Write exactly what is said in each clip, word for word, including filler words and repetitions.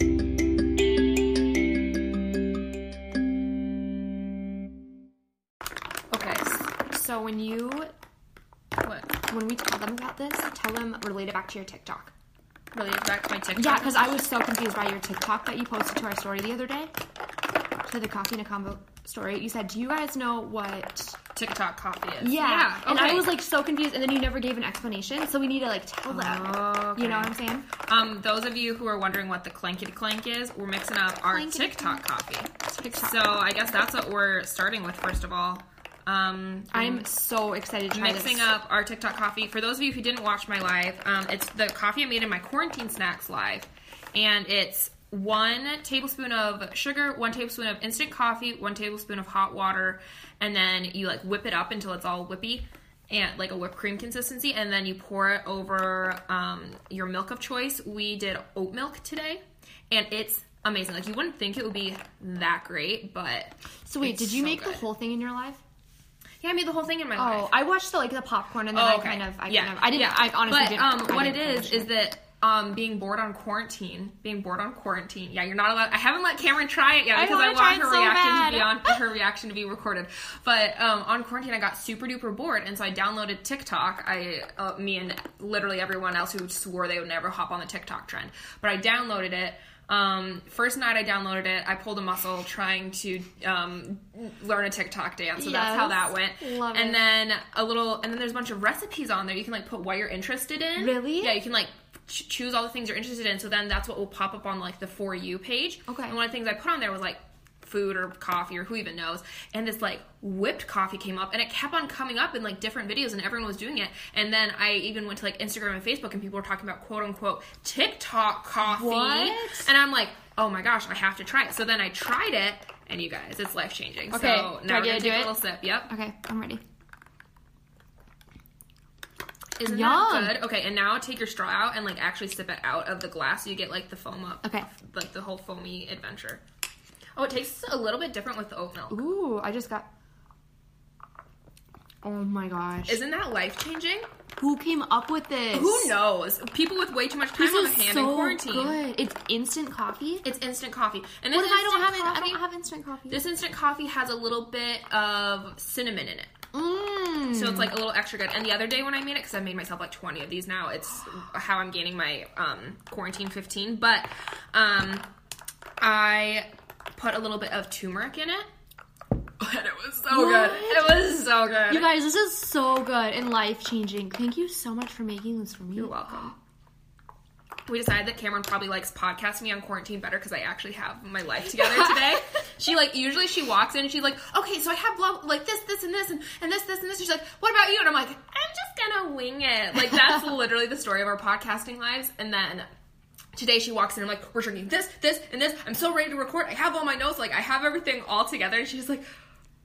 Okay, so when you what, when we tell them about this, tell them relate it back to your TikTok. Relate it back to my TikTok? Yeah, because I was so confused by your TikTok that you posted to our story the other day, to the Coffee in a Combo story. You said, do you guys know what TikTok coffee is? Yeah, yeah. Okay. And I was like so confused, and then you never gave an explanation, so we need to like tell them. Okay. You know what I'm saying? Um, those of you who are wondering what the clankety clank is, we're mixing up our clankety TikTok clank. coffee. TikTok. So I guess that's what we're starting with first of all. Um, I'm so excited to try mixing this. up our TikTok coffee. For those of you who didn't watch my live, um, it's the coffee I made in my quarantine snacks live, and it's one tablespoon of sugar, one tablespoon of instant coffee, one tablespoon of hot water, and then you like whip it up until it's all whippy and like a whipped cream consistency, and then you pour it over um, your milk of choice. We did oat milk today, and it's amazing. Like you wouldn't think it would be that great, but so wait, did you so make good. the whole thing in your life? Yeah, I made the whole thing in my life. Oh, I watched the like the popcorn, and then oh, okay. I kind of I yeah. kind of I didn't yeah. I honestly but, didn't. But um, what it is it. is that. Um, being bored on quarantine. Being bored on quarantine. Yeah, you're not allowed. I haven't let Cameron try it yet because I, I want her so reaction bad. to be on her reaction to be recorded. But um, on quarantine, I got super duper bored, and so I downloaded TikTok. I, uh, me and literally everyone else who swore they would never hop on the TikTok trend, but I downloaded it. Um, first night I downloaded it, I pulled a muscle trying to, um, learn a TikTok dance, so yes. that's how that went. Love and it. then a little, and then there's a bunch of recipes on there. You can, like, put what you're interested in. Really? Yeah, you can, like, ch- choose all the things you're interested in, so then that's what will pop up on, like, the For You page. Okay. And one of the things I put on there was, like, food or coffee or who even knows, and this, like, whipped coffee came up, and it kept on coming up in, like, different videos, and everyone was doing it, and then I even went to, like, Instagram and Facebook, and people were talking about, quote-unquote, TikTok coffee, what? and I'm like, oh my gosh, I have to try it, so then I tried it, and you guys, it's life-changing, okay. so now we're gonna take a little sip, yep. Okay, I'm ready. Isn't Yum. that good? Okay, and now take your straw out and, like, actually sip it out of the glass, so you get, like, the foam up, okay. like, the whole foamy adventure. Oh, it tastes a little bit different with the oat milk. Ooh, I just got... Oh, my gosh. Isn't that life-changing? Who came up with this? Who knows? People with way too much time this on their hand so in quarantine. Good. It's instant coffee? It's instant coffee. And this what if I don't have coffee, I don't have instant coffee? This instant coffee has a little bit of cinnamon in it. Mm. So it's, like, a little extra good. And the other day when I made it, because I made myself, like, twenty of these now. It's how I'm gaining my um, quarantine fifteen. But um, I... put a little bit of turmeric in it, and it was so what? good. It was so good. You guys, this is so good and life-changing. Thank you so much for making this for me. You're welcome. We decided that Cameron probably likes podcasting me on quarantine better because I actually have my life together today. She, like, usually she walks in and she's like, okay, so I have, blah, like, this, this, and this, and, and this, this, and this. She's like, what about you? And I'm like, I'm just gonna wing it. Like, that's literally the story of our podcasting lives. And then... today she walks in and I'm like, we're drinking this, this, and this. I'm so ready to record. I have all my notes. Like, I have everything all together. And she's like,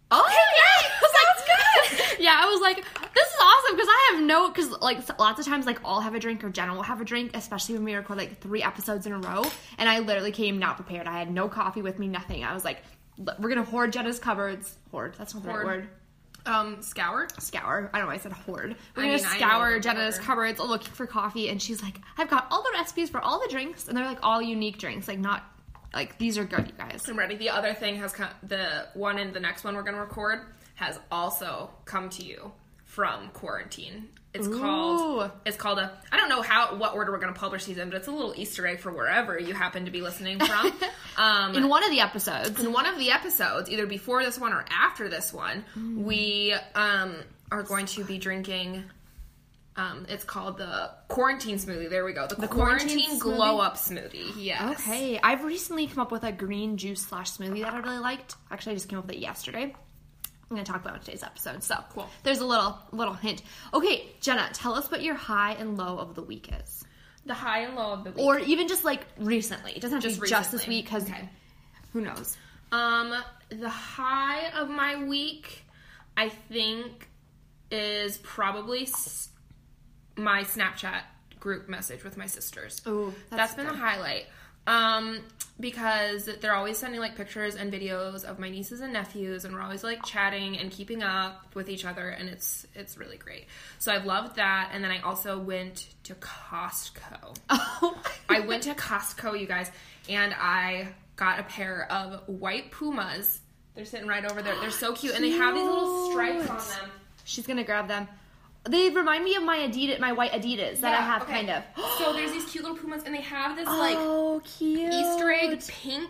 oh, okay, yeah, sounds good. Yeah, I was like, this is awesome because I have no, because, like, lots of times, like, I'll have a drink or Jenna will have a drink, especially when we record, like, three episodes in a row. And I literally came not prepared. I had no coffee with me, nothing. I was like, we're going to hoard Jenna's cupboards. Hoard, that's not the right word. Um, scour? Scour. I don't know why I said hoard. We're going to scour Jenna's cupboards looking for coffee, and she's like, I've got all the recipes for all the drinks, and they're, like, all unique drinks. Like, not, like, these are good, you guys. I'm ready. The other thing has come, the one and the next one we're going to record has also come to you from quarantine. It's Ooh. called, it's called a, I don't know how, what order we're going to publish these in, but it's a little Easter egg for wherever you happen to be listening from. Um, in one of the episodes. In one of the episodes, either before this one or after this one, mm. we um, are going to be drinking, um, it's called the quarantine smoothie. There we go. The, the quarantine, quarantine glow up smoothie. Yes. Okay. I've recently come up with a green juice slash smoothie that I really liked. Actually, I just came up with it yesterday. I'm going to talk about in today's episode, so cool. There's a little little hint. Okay, Jenna, tell us what your high and low of the week is. The high and low of the week. Or even just, like, recently. It doesn't have to just be recently. Just this week, because okay. who knows? Um, the high of my week, I think, is probably s- my Snapchat group message with my sisters. Oh, that's, that's been a highlight. Um, because they're always sending, like, pictures and videos of my nieces and nephews, and we're always, like, chatting and keeping up with each other, and it's it's really great. So I've loved that, and then I also went to Costco. Oh. I went to Costco, you guys, and I got a pair of white Pumas. They're sitting right over there. They're so cute, and they have these little stripes on them. She's gonna grab them. They remind me of my Adidas, my white Adidas that yeah, I have, okay. kind of. So there's these cute little Pumas, and they have this, like, oh, cute. Easter egg pink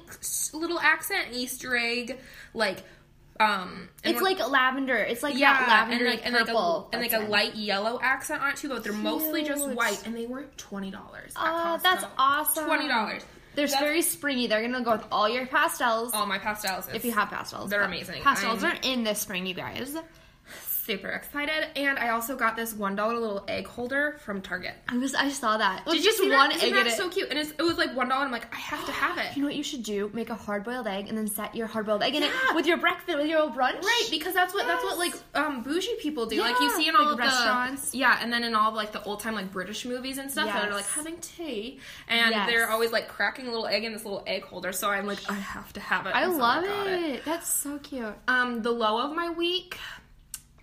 little accent Easter egg, like, um... It's like lavender. It's like yeah, that lavender and like, and purple. And, like, a, and like a light yellow accent on it, too, but they're cute. Mostly just white, and they were twenty dollars at Oh, Costco. That's awesome. twenty dollars. They're that's, very springy. They're going to go with all your pastels. All my pastels. If you have pastels. They're amazing. Pastels I'm, are in this spring, you guys. Super excited, and I also got this one dollar little egg holder from Target. I was, I saw that. Did, Did you just see one that? Egg? Isn't that so cute? And it's, it was like one dollar. I'm like, I have to have it. You know what you should do? Make a hard boiled egg, and then set your hard boiled egg yeah. in it with your breakfast, with your old brunch. Right, because that's what yes. that's what like um, bougie people do. Yeah. Like you see in all like of restaurants. The, yeah, and then in all of like the old time like British movies and stuff, yes. that are like having tea, and yes. they're always like cracking a little egg in this little egg holder. So I'm like, I have to have it. I so love I it. it. That's so cute. Um, the low of my week.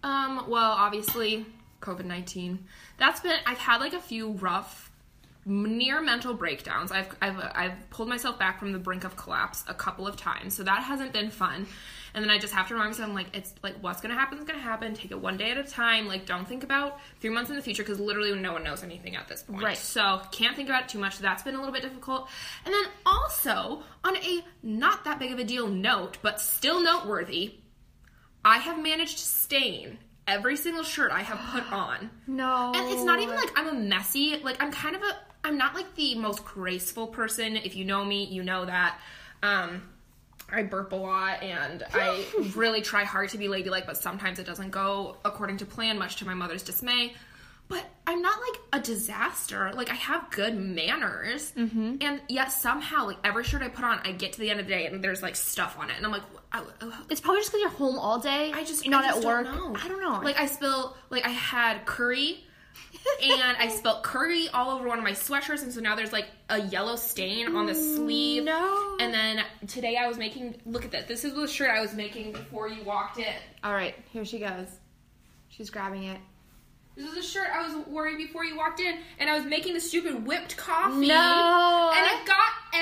Um, well, obviously, covid nineteen. That's been, I've had, like, a few rough, near mental breakdowns. I've, I've, I've pulled myself back from the brink of collapse a couple of times, so that hasn't been fun. And then I just have to remind myself, I'm like, it's, like, what's gonna happen is gonna happen. Take it one day at a time. Like, don't think about three months in the future, because literally no one knows anything at this point. Right. So, can't think about it too much. That's been a little bit difficult. And then also, on a not that big of a deal note, but still noteworthy, I have managed to stain every single shirt I have put on. No. And it's not even like I'm a messy, like I'm kind of a, I'm not like the most graceful person. If you know me, you know that. Um, I burp a lot and I really try hard to be ladylike, but sometimes it doesn't go according to plan, much to my mother's dismay. But I'm not, like, a disaster. Like, I have good manners. Mm-hmm. And yet somehow, like, every shirt I put on, I get to the end of the day and there's, like, stuff on it. And I'm like, I, I, it's probably just because you're home all day. I just, not I just at work. Don't know. I don't know. Like, I spill, like, I had curry. And I spilled curry all over one of my sweatshirts, and so now there's, like, a yellow stain on the sleeve. No. And then today I was making, look at that. This is the shirt I was making before you walked in. All right. Here she goes. She's grabbing it. This is a shirt I was wearing before you walked in, and I was making the stupid whipped coffee. No! And it got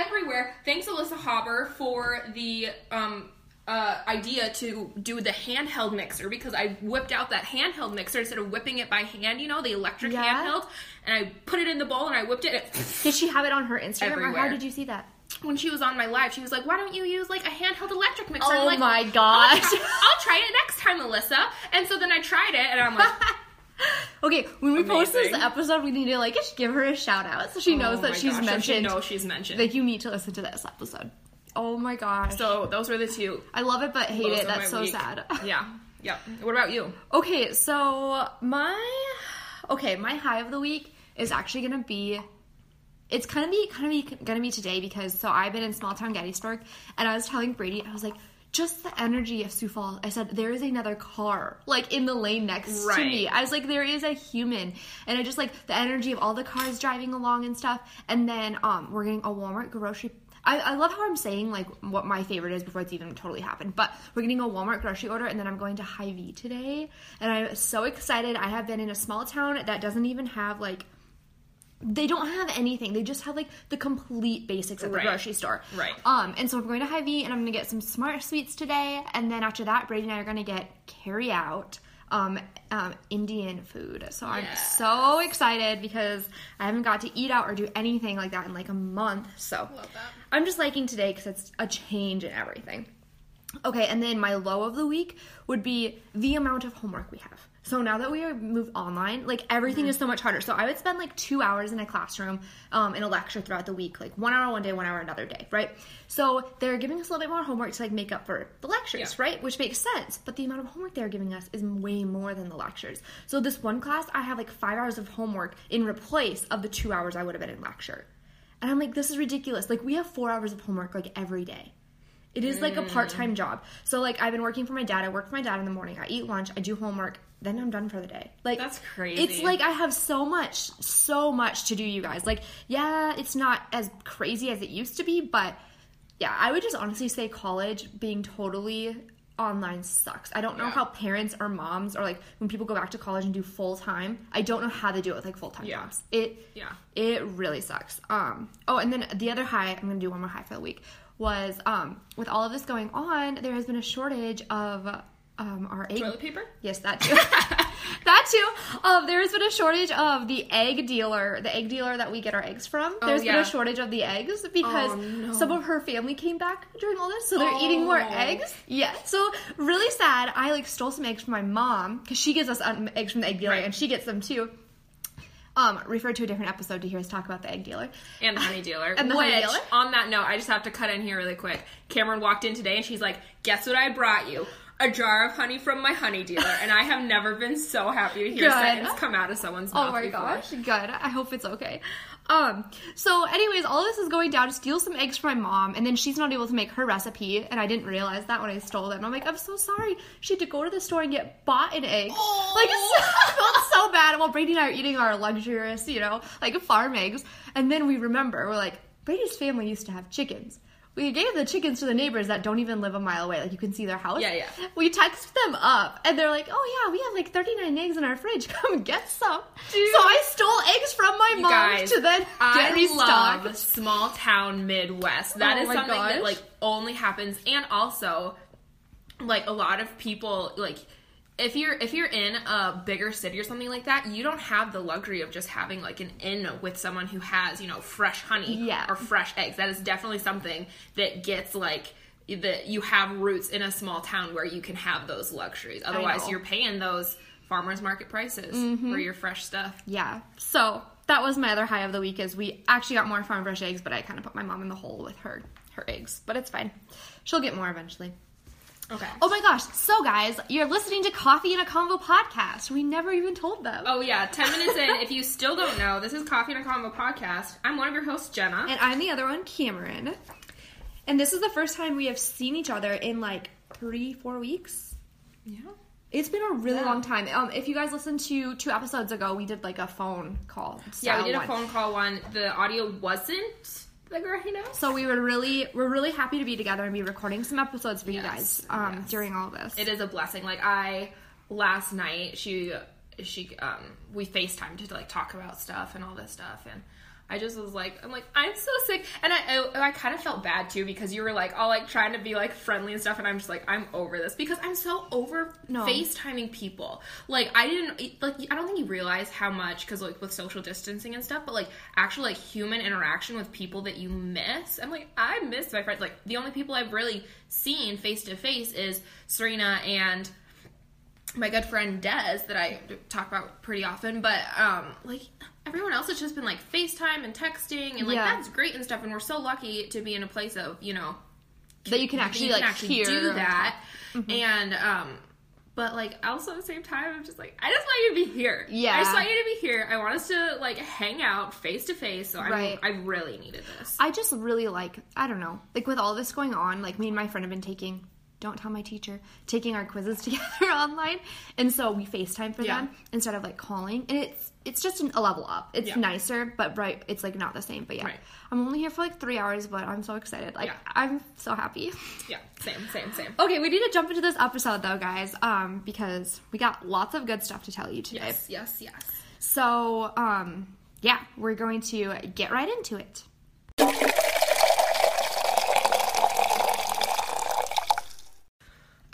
everywhere. Thanks, Alyssa Hauber, for the um, uh, idea to do the handheld mixer, because I whipped out that handheld mixer instead of whipping it by hand, you know, the electric yeah. handheld, and I put it in the bowl, and I whipped it. Did she have it on her Instagram, everywhere. Or how did you see that? When she was on my live, she was like, why don't you use, like, a handheld electric mixer? Oh, like, my gosh. I'll try, I'll try it next time, Alyssa. And so then I tried it, and I'm like... Okay, when we Amazing. Post this episode, we need to, like, give her a shout-out so she knows oh that she's gosh, mentioned. So she knows she's mentioned. Like, you need to listen to this episode. Oh, my gosh. So, those were the two. I love it but hate those it. That's so week. Sad. Yeah. Yeah. What about you? Okay, so my... Okay, my high of the week is actually going to be... It's kind of be kind of going to be today because... So, I've been in small-town Gettysburg, and I was telling Brady, I was like... Just the energy of Sioux Falls. I said, there is another car, like, in the lane next right. to me. I was like, there is a human. And I just, like, the energy of all the cars driving along and stuff. And then um, we're getting a Walmart grocery... I, I love how I'm saying, like, what my favorite is before it's even totally happened. But we're getting a Walmart grocery order, and then I'm going to Hy-Vee today. And I'm so excited. I have been in a small town that doesn't even have, like... They don't have anything. They just have, like, the complete basics at the right. grocery store. Right. Um, and so I'm going to Hy-Vee, and I'm going to get some Smart Sweets today. And then after that, Brady and I are going to get carry-out um, um, Indian food. So I'm yes. so excited because I haven't got to eat out or do anything like that in, like, a month. So love that. I'm just liking today because it's a change in everything. Okay, and then my low of the week would be the amount of homework we have. So now that we have moved online, like, everything mm-hmm. is so much harder. So I would spend, like, two hours in a classroom um, in a lecture throughout the week. Like, one hour one day, one hour another day, right? So they're giving us a little bit more homework to, like, make up for the lectures, yeah. right? Which makes sense. But the amount of homework they're giving us is way more than the lectures. So this one class, I have, like, five hours of homework in replace of the two hours I would have been in lecture. And I'm like, this is ridiculous. Like, we have four hours of homework, like, every day. It is, like, a part-time job. So, like, I've been working for my dad. I work for my dad in the morning. I eat lunch. I do homework. Then I'm done for the day. Like, that's crazy. It's, like, I have so much, so much to do, you guys. Like, yeah, it's not as crazy as it used to be, but, yeah, I would just honestly say college being totally online sucks. I don't know yeah. how parents or moms or, like, when people go back to college and do full-time, I don't know how they do it with, like, full-time yeah. jobs. It, yeah. It really sucks. Um. Oh, and then the other high, I'm going to do one more high for the week, was um with all of this going on, there has been a shortage of um our egg toilet paper. Yes, that too. that too. Um, there has been a shortage of the egg dealer, the egg dealer that we get our eggs from. Oh, there's yeah. been a shortage of the eggs because oh, no. some of her family came back during all this, so they're oh. eating more eggs. Yeah, so really sad. I like stole some eggs from my mom because she gives us um, eggs from the egg dealer, right. and she gets them too. Um, refer to a different episode to hear us talk about the egg dealer. And the honey dealer. and the Which, honey dealer. On that note, I just have to cut in here really quick. Cameron walked in today and she's like, guess what I brought you? A jar of honey from my honey dealer. And I have never been so happy to hear sentence come out of someone's mouth. Oh my before. gosh, good. I hope it's okay. Um, so anyways, all this is going down to steal some eggs from my mom, and then she's not able to make her recipe, and I didn't realize that when I stole them. I'm like, I'm so sorry. She had to go to the store and get bought an egg. Oh. Like, it felt so bad. While Brady and I are eating our luxurious, you know, like, farm eggs, and then we remember, we're like, Brady's family used to have chickens. We gave the chickens to the neighbors that don't even live a mile away. Like, you can see their house. Yeah, yeah. We text them up, and they're like, oh, yeah, we have, like, thirty-nine eggs in our fridge. Come get some. Dude. So I stole eggs from my you mom guys, to then get restocked. I love small-town Midwest. That oh is something gosh. that, like, only happens. And also, like, a lot of people, like... If you're if you're in a bigger city or something like that, you don't have the luxury of just having, like, an inn with someone who has, you know, fresh honey yeah. or fresh eggs. That is definitely something that gets, like, that you have roots in a small town where you can have those luxuries. Otherwise, you're paying those farmers market prices mm-hmm. for your fresh stuff. Yeah. So that was my other high of the week is we actually got more farm fresh eggs, but I kind of put my mom in the hole with her her eggs. But it's fine. She'll get more eventually. Okay. Oh my gosh. So guys, you're listening to Coffee and a Convo podcast. We never even told them. Oh yeah. Ten minutes in. If you still don't know, this is Coffee and a Convo podcast. I'm one of your hosts, Jenna. And I'm the other one, Cameron. And this is the first time we have seen each other in like three, four weeks. Yeah. It's been a really yeah. long time. Um, if you guys listened to two episodes ago, we did like a phone call. Yeah, we did one. a phone call one. The audio wasn't... Right now. So we were really, we're really happy to be together and be recording some episodes for yes, you guys um, yes. during all this. It is a blessing. Like I, last night, she, she, um, we FaceTimed to like talk about stuff and all this stuff, and I just was like, I'm like, I'm so sick, and I, I, I kind of felt bad too because you were like all like trying to be like friendly and stuff, and I'm just like, I'm over this because I'm so over no. FaceTiming people. Like I didn't like I don't think you realize how much because like with social distancing and stuff, but like actual like human interaction with people that you miss. I'm like I miss my friends. Like the only people I've really seen face to face is Serena and my good friend Dez that I talk about pretty often, but um like. Everyone else has just been, like, FaceTime and texting, and, like, yeah. that's great and stuff, and we're so lucky to be in a place of, you know... That you can actually, you can like, actually hear. do that, mm-hmm. and, um, but, like, also at the same time, I'm just like, I just want you to be here. Yeah. I just want you to be here. I want us to, like, hang out face-to-face, so right. I I really needed this. I just really, like, I don't know, like, with all this going on, like, me and my friend have been taking... Don't tell my teacher, taking our quizzes together online. And so we FaceTime for yeah. them instead of, like, calling. And it's it's just an, a level up. It's yeah. nicer, but right, it's, like, not the same. But, yeah, right. I'm only here for, like, three hours, but I'm so excited. Like, yeah. I'm so happy. Yeah, same, same, same. Okay, we need to jump into this episode, though, guys, um, because we got lots of good stuff to tell you today. Yes, yes, yes. So, um, yeah, we're going to get right into it.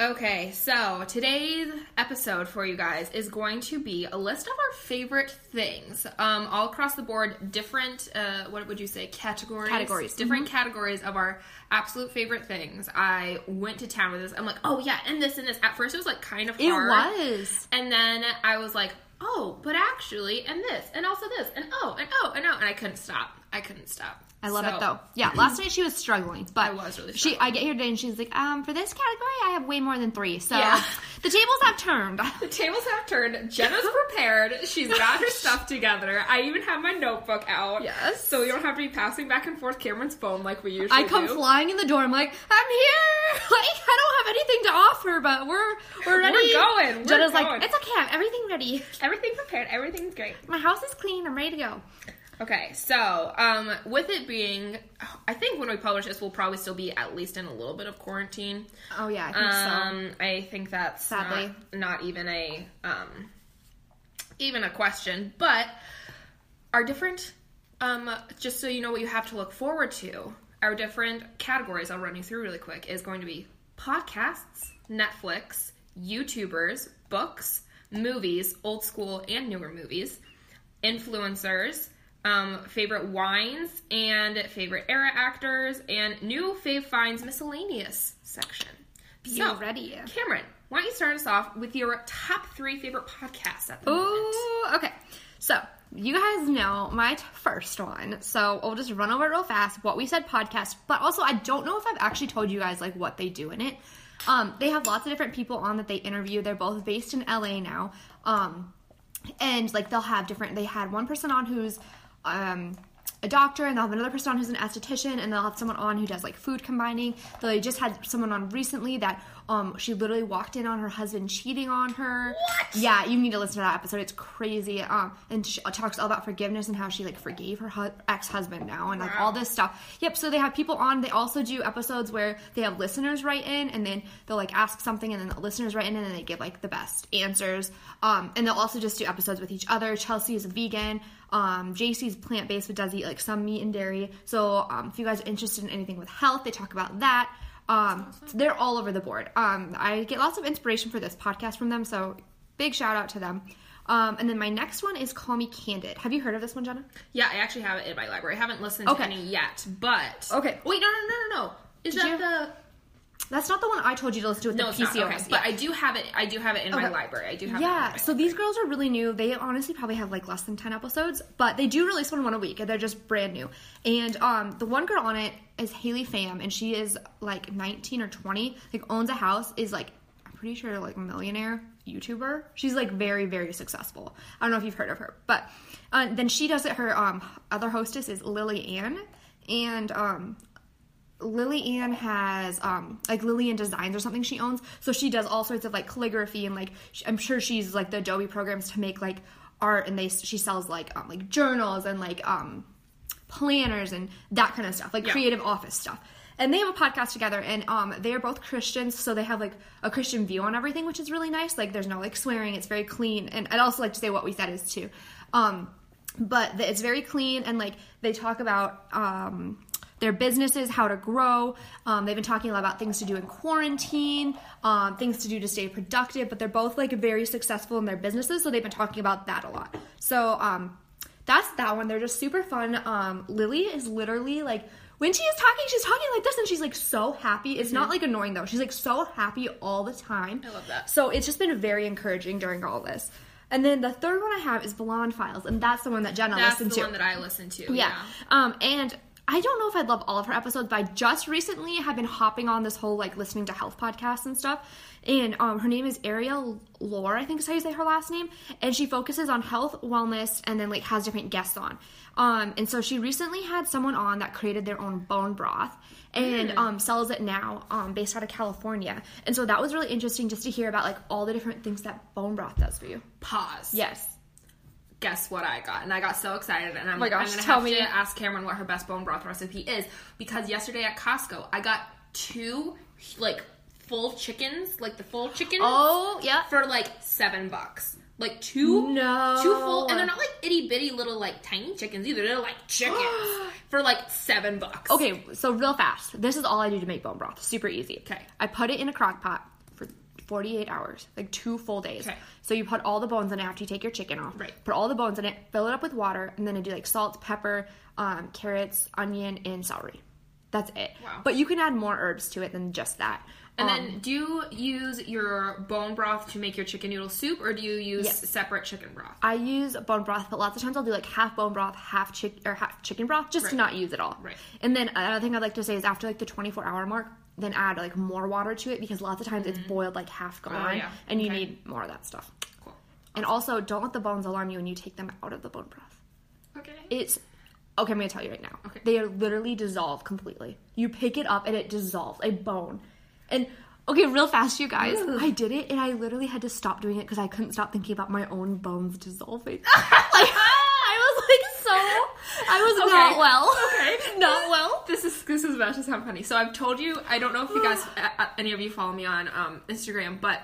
Okay, so today's episode for you guys is going to be a list of our favorite things, um, all across the board, different, uh, what would you say, categories? Categories. Different mm-hmm. categories of our absolute favorite things. I went to town with this. I'm like, oh, yeah, and this and this. At first, it was, like, kind of hard. It was. And then I was like, oh, but actually, and this, and also this, and oh, and oh, and oh, and I couldn't stop. I couldn't stop. I love so. it, though. Yeah, last night she was struggling, but I was really struggling. She, I get here today, and she's like, um, for this category, I have way more than three, so yeah. the tables have turned. The tables have turned. Jenna's prepared. She's got her stuff together. I even have my notebook out. Yes. So we don't have to be passing back and forth Cameron's phone like we usually do. I come do. flying in the door. I'm like, I'm here. Like, I don't have anything to offer, but we're, we're ready. We're going. We're Jenna's going. like, it's okay. I have everything ready. Everything prepared. Everything's great. My house is clean. I'm ready to go. Okay, so um, with it being, I think when we publish this, we'll probably still be at least in a little bit of quarantine. Oh, yeah, I think um, so. I think that's Sadly. Not, not even a um, even a question, but our different, um, just so you know what you have to look forward to, our different categories I'll run you through really quick is going to be podcasts, Netflix, YouTubers, books, movies, old school and newer movies, influencers, Um, favorite wines, and favorite era actors, and new fave finds miscellaneous section. Be so, ready. Cameron, why don't you start us off with your top three favorite podcasts at the Ooh, moment? Ooh, okay. So, you guys know my t- first one, so I'll just run over it real fast, What We Said podcast, but also I don't know if I've actually told you guys, like, what they do in it. Um, they have lots of different people on that they interview. They're both based in L A now, um, and, like, they'll have different, they had one person on who's Um, a doctor, and they'll have another person on who's an esthetician, and they'll have someone on who does, like, food combining. They just had someone on recently that um, she literally walked in on her husband cheating on her. What? Yeah, you need to listen to that episode. It's crazy. Um, and she talks all about forgiveness and how she, like, forgave her hu- ex-husband now and, like, wow. all this stuff. Yep, so they have people on. They also do episodes where they have listeners write in, and then they'll, like, ask something, and then the listeners write in, and then they give, like, the best answers. Um, and they'll also just do episodes with each other. Chelsea is a vegan. Um, J C's plant-based, but does eat, like, some meat and dairy. So, um, if you guys are interested in anything with health, they talk about that. Um, awesome. So they're all over the board. Um, I get lots of inspiration for this podcast from them, so big shout out to them. Um, and then my next one is Call Me Candid. Have you heard of this one, Jenna? Yeah, I actually have it in my library. I haven't listened okay. to any yet, but... Okay. Wait, no, no, no, no, no. Is Did that you... the... That's not the one I told you to listen to with no, the P C O S. Okay. Yeah. But I do have it. I do have it in okay. my library. I do have. Yeah. It in my so these girls are really new. They honestly probably have like less than ten episodes, but they do release one one a week, and they're just brand new. And um, the one girl on it is Haley Pham, and she is like nineteen or twenty. Like owns a house. Is like I'm pretty sure like a millionaire YouTuber. She's like very very successful. I don't know if you've heard of her, but uh, then she does it. Her um other hostess is Lily Ann, and um. Lily Ann has, um, like, Lily Ann Designs or something she owns, so she does all sorts of, like, calligraphy, and, like, she, I'm sure she's, like, the Adobe programs to make, like, art, and they she sells, like, um, like journals and, like, um, planners and that kind of stuff, like, yeah. creative office stuff. And they have a podcast together, and um, they are both Christians, so they have, like, a Christian view on everything, which is really nice. Like, there's no, like, swearing. It's very clean. And I'd also like to say What We Said is, too. Um, but the, it's very clean, and, like, they talk about... Um, their businesses, how to grow. Um, they've been talking a lot about things to do in quarantine, um, things to do to stay productive, but they're both like very successful in their businesses, so they've been talking about that a lot. So um, that's that one. They're just super fun. Um, Lily is literally like, when she is talking, she's talking like this, and she's like so happy. It's mm-hmm. not like annoying though. She's like so happy all the time. I love that. So it's just been very encouraging during all this. And then the third one I have is Blonde Files, and that's the one that Jenna that's listened to. That's the one that I listened to. Yeah. yeah. Um, and... I don't know if I'd love all of her episodes, but I just recently have been hopping on this whole, like, listening to health podcasts and stuff, and um, her name is Ariel Lore, I think is how you say her last name, and she focuses on health, wellness, and then, like, has different guests on, um, and so she recently had someone on that created their own bone broth, and mm. um, sells it now, um, based out of California, and so that was really interesting just to hear about, like, all the different things that bone broth does for you. Pause. Yes. Guess what I got? And I got so excited, and I'm, oh my gosh, I'm gonna have me. to ask Cameron what her best bone broth recipe is, because yesterday at Costco, I got two, like, full chickens, like, the full chickens. Oh, yeah. For, like, seven bucks. Like, two, no. two full, and they're not, like, itty-bitty little, like, tiny chickens either. They're, like, chickens for, like, seven bucks. Okay, so real fast. This is all I do to make bone broth. Super easy. Okay. I put it in a crock pot. forty-eight hours, like two full days. Okay. So you put all the bones in it after you take your chicken off. Right. Put all the bones in it, fill it up with water, and then I do like salt, pepper, um, carrots, onion, and celery. That's it. Wow. But you can add more herbs to it than just that. And um, then do you use your bone broth to make your chicken noodle soup, or do you use yes. separate chicken broth? I use bone broth, but lots of times I'll do like half bone broth, half chick or half chicken broth, just right. to not use it all. Right. And then another thing I'd like to say is after like the twenty-four hour mark, then add like more water to it, because lots of times mm-hmm. it's boiled like half gone, oh, yeah. and you okay. need more of that stuff. Cool. Awesome. And also, don't let the bones alarm you when you take them out of the bone broth. Okay. It's Okay, I'm going to tell you right now. Okay. They literally dissolve completely. You pick it up and it dissolves. A bone. And, okay, real fast, you guys. Ooh. I did it and I literally had to stop doing it because I couldn't stop thinking about my own bones dissolving. Like, I was like so... I was okay. not well. Okay. Not well. This is this is about to sound funny. So I've told you, I don't know if you guys, any of you follow me on um, Instagram, but...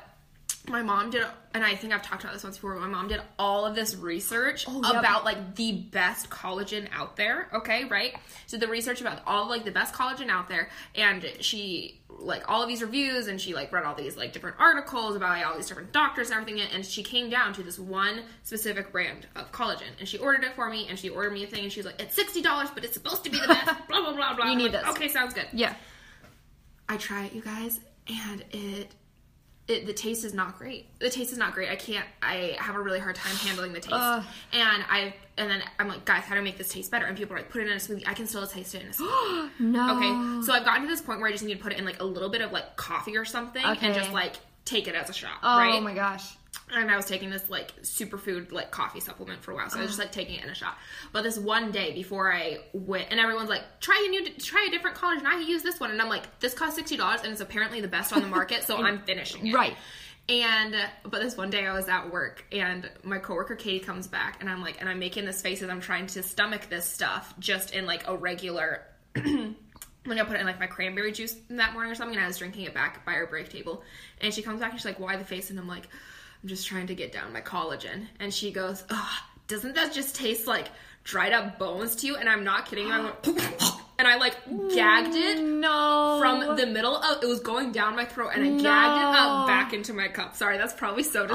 My mom did, and I think I've talked about this once before, my mom did all of this research oh, yep. about, like, the best collagen out there, okay, right? So the research about all of, like, the best collagen out there, and she, like, all of these reviews, and she, like, read all these, like, different articles about, like, all these different doctors and everything, and she came down to this one specific brand of collagen, and she ordered it for me, and she ordered me a thing, and she's like, it's sixty dollars, but it's supposed to be the best, blah, blah, blah, blah. You I'm need like, this. Okay, sounds good. Yeah. I try it, you guys, and it... It, the taste is not great. The taste is not great. I can't, I have a really hard time handling the taste. Uh, and I, and then I'm like, guys, how do I make this taste better? And people are like, put it in a smoothie. I can still taste it in a smoothie. No. Okay. So I've gotten to this point where I just need to put it in like a little bit of like coffee or something okay. and just like take it as a shot. Oh, right? Oh my gosh. And I was taking this like superfood like coffee supplement for a while. So I was just like taking it in a shot. But this one day before I went, and everyone's like, try a new, try a different collagen. I use this one. And I'm like, this costs sixty dollars and it's apparently the best on the market. So I'm finishing it. Right. And, but this one day I was at work and my coworker Katie comes back and I'm like, and I'm making this face as I'm trying to stomach this stuff just in like a regular, when I put it in, like, my cranberry juice that morning or something. And I was drinking it back by our break table. And she comes back and she's like, why the face? And I'm like, I'm just trying to get down my collagen. And she goes, oh, doesn't that just taste like dried up bones to you? And I'm not kidding. I went, and I like gagged it no. from the middle of, it was going down my throat and I no. gagged it up back into my cup. Sorry, that's probably so dis-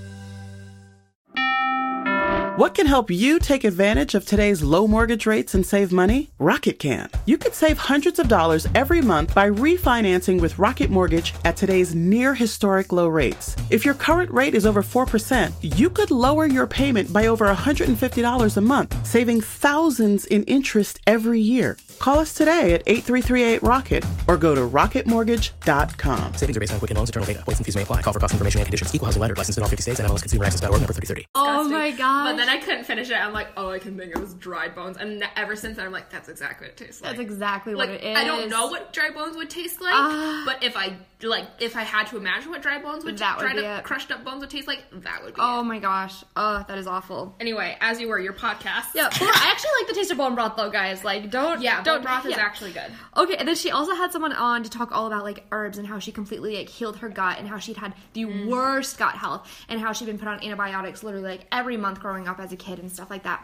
What can help you take advantage of today's low mortgage rates and save money? Rocket can. You could save hundreds of dollars every month by refinancing with Rocket Mortgage at today's near historic low rates. If your current rate is over four percent, you could lower your payment by over one hundred fifty dollars a month, saving thousands in interest every year. Call us today at eight three three eight ROCKET or go to rocket mortgage dot com. Savings are based on quick and loans, internal data, points and fees may apply. Call for cost information and conditions. Equal housing lender, licensed in all fifty states and M L S consumer access dot org, number thirty thirty. Oh my gosh. But then I couldn't finish it. I'm like, all I can think of is dried bones. And ever since then, I'm like, that's exactly what it tastes like. That's exactly like, what it is. I don't know what dry bones would taste like, uh, but if I like, if I had to imagine what dry bones would, that t- would dried up, crushed up bones would taste like, that would be Oh it. my gosh. Oh, that is awful. Anyway, as you were, your podcast. Yeah, well, I actually like the taste of bone broth though, guys. Like, don't... Yeah. Don't Bone broth is yeah. actually good. Okay, and then she also had someone on to talk all about like herbs and how she completely like healed her gut and how she'd had the mm. worst gut health and how she'd been put on antibiotics literally like every month growing up as a kid and stuff like that.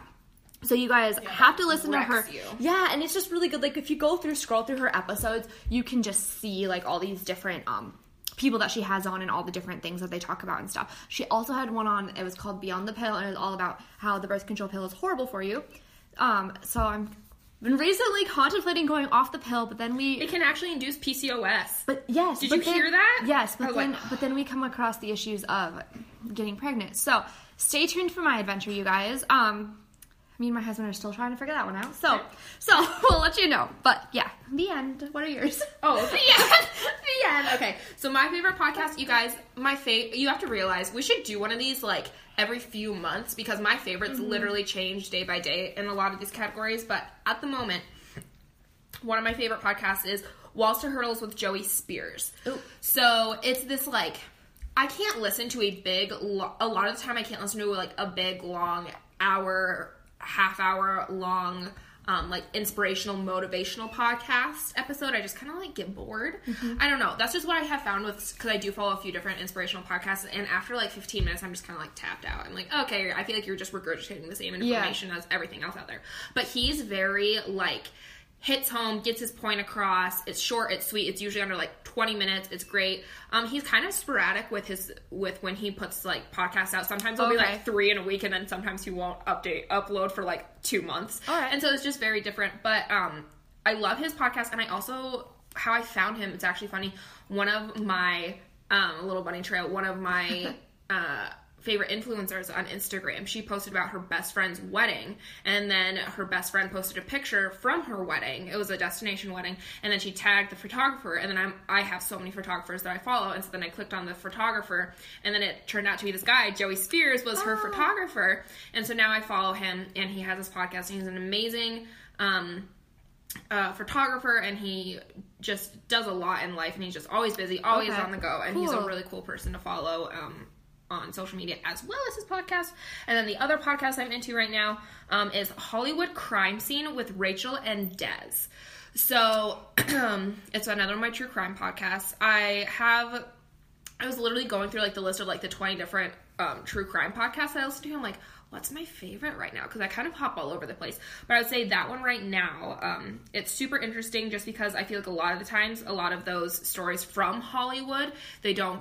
So you guys yeah, have to listen to her. You. Yeah, and it's just really good. Like if you go through, scroll through her episodes, you can just see like all these different um people that she has on and all the different things that they talk about and stuff. She also had one on, it was called Beyond the Pill, and it was all about how the birth control pill is horrible for you. Um, so I'm been recently contemplating going off the pill, but then we... It can actually induce P C O S. But yes. Did but you then, hear that? Yes, but then like, but then we come across the issues of getting pregnant. So stay tuned for my adventure, you guys. Um, me and my husband are still trying to figure that one out. So, okay. so we'll let you know. But yeah, the end. What are yours? Oh, the end. The end. Okay. So my favorite podcast, you guys, my favorite, you have to realize we should do one of these like every few months because my favorites mm-hmm. literally change day by day in a lot of these categories. But at the moment, one of my favorite podcasts is Walls to Hurdles with Joey Spears. Ooh. So it's this like... I can't listen to a big, lo- a lot of the time I can't listen to like a big, long hour, half hour long, um, like inspirational, motivational podcast episode. I just kind of like get bored. Mm-hmm. I don't know. That's just what I have found with, because I do follow a few different inspirational podcasts, and after like fifteen minutes, I'm just kind of like tapped out. I'm like, okay, I feel like you're just regurgitating the same information yeah. as everything else out there. But he's very like, hits home, gets his point across. It's short, it's sweet. It's usually under like twenty minutes. It's great. Um, he's kind of sporadic with his with when he puts like podcasts out. Sometimes it'll okay. be like three in a week, and then sometimes he won't update upload for like two months. All right. And so it's just very different. But um, I love his podcast, and I also how I found him. It's actually funny. One of my um, little bunny trail. One of my. uh, favorite influencers on Instagram. She posted about her best friend's wedding, and then her best friend posted a picture from her wedding. It was a destination wedding, and then she tagged the photographer, and then I'm, I have so many photographers that I follow, and so then I clicked on the photographer, and then it turned out to be this guy, Joey Spears, was her oh. photographer, and so now I follow him, and he has this podcast, and he's an amazing um, uh, photographer, and he just does a lot in life, and he's just always busy, always okay. on the go, and cool. he's a really cool person to follow, um, on social media as well as his podcast. And then the other podcast I'm into right now um, is Hollywood Crime Scene with Rachel and Des. So it's another of my true crime podcasts. I have, I was literally going through like the list of like the twenty different um, true crime podcasts I listen to. I'm like, what's my favorite right now? Because I kind of hop all over the place. But I would say that one right now, um, it's super interesting just because I feel like a lot of the times, a lot of those stories from Hollywood, they don't,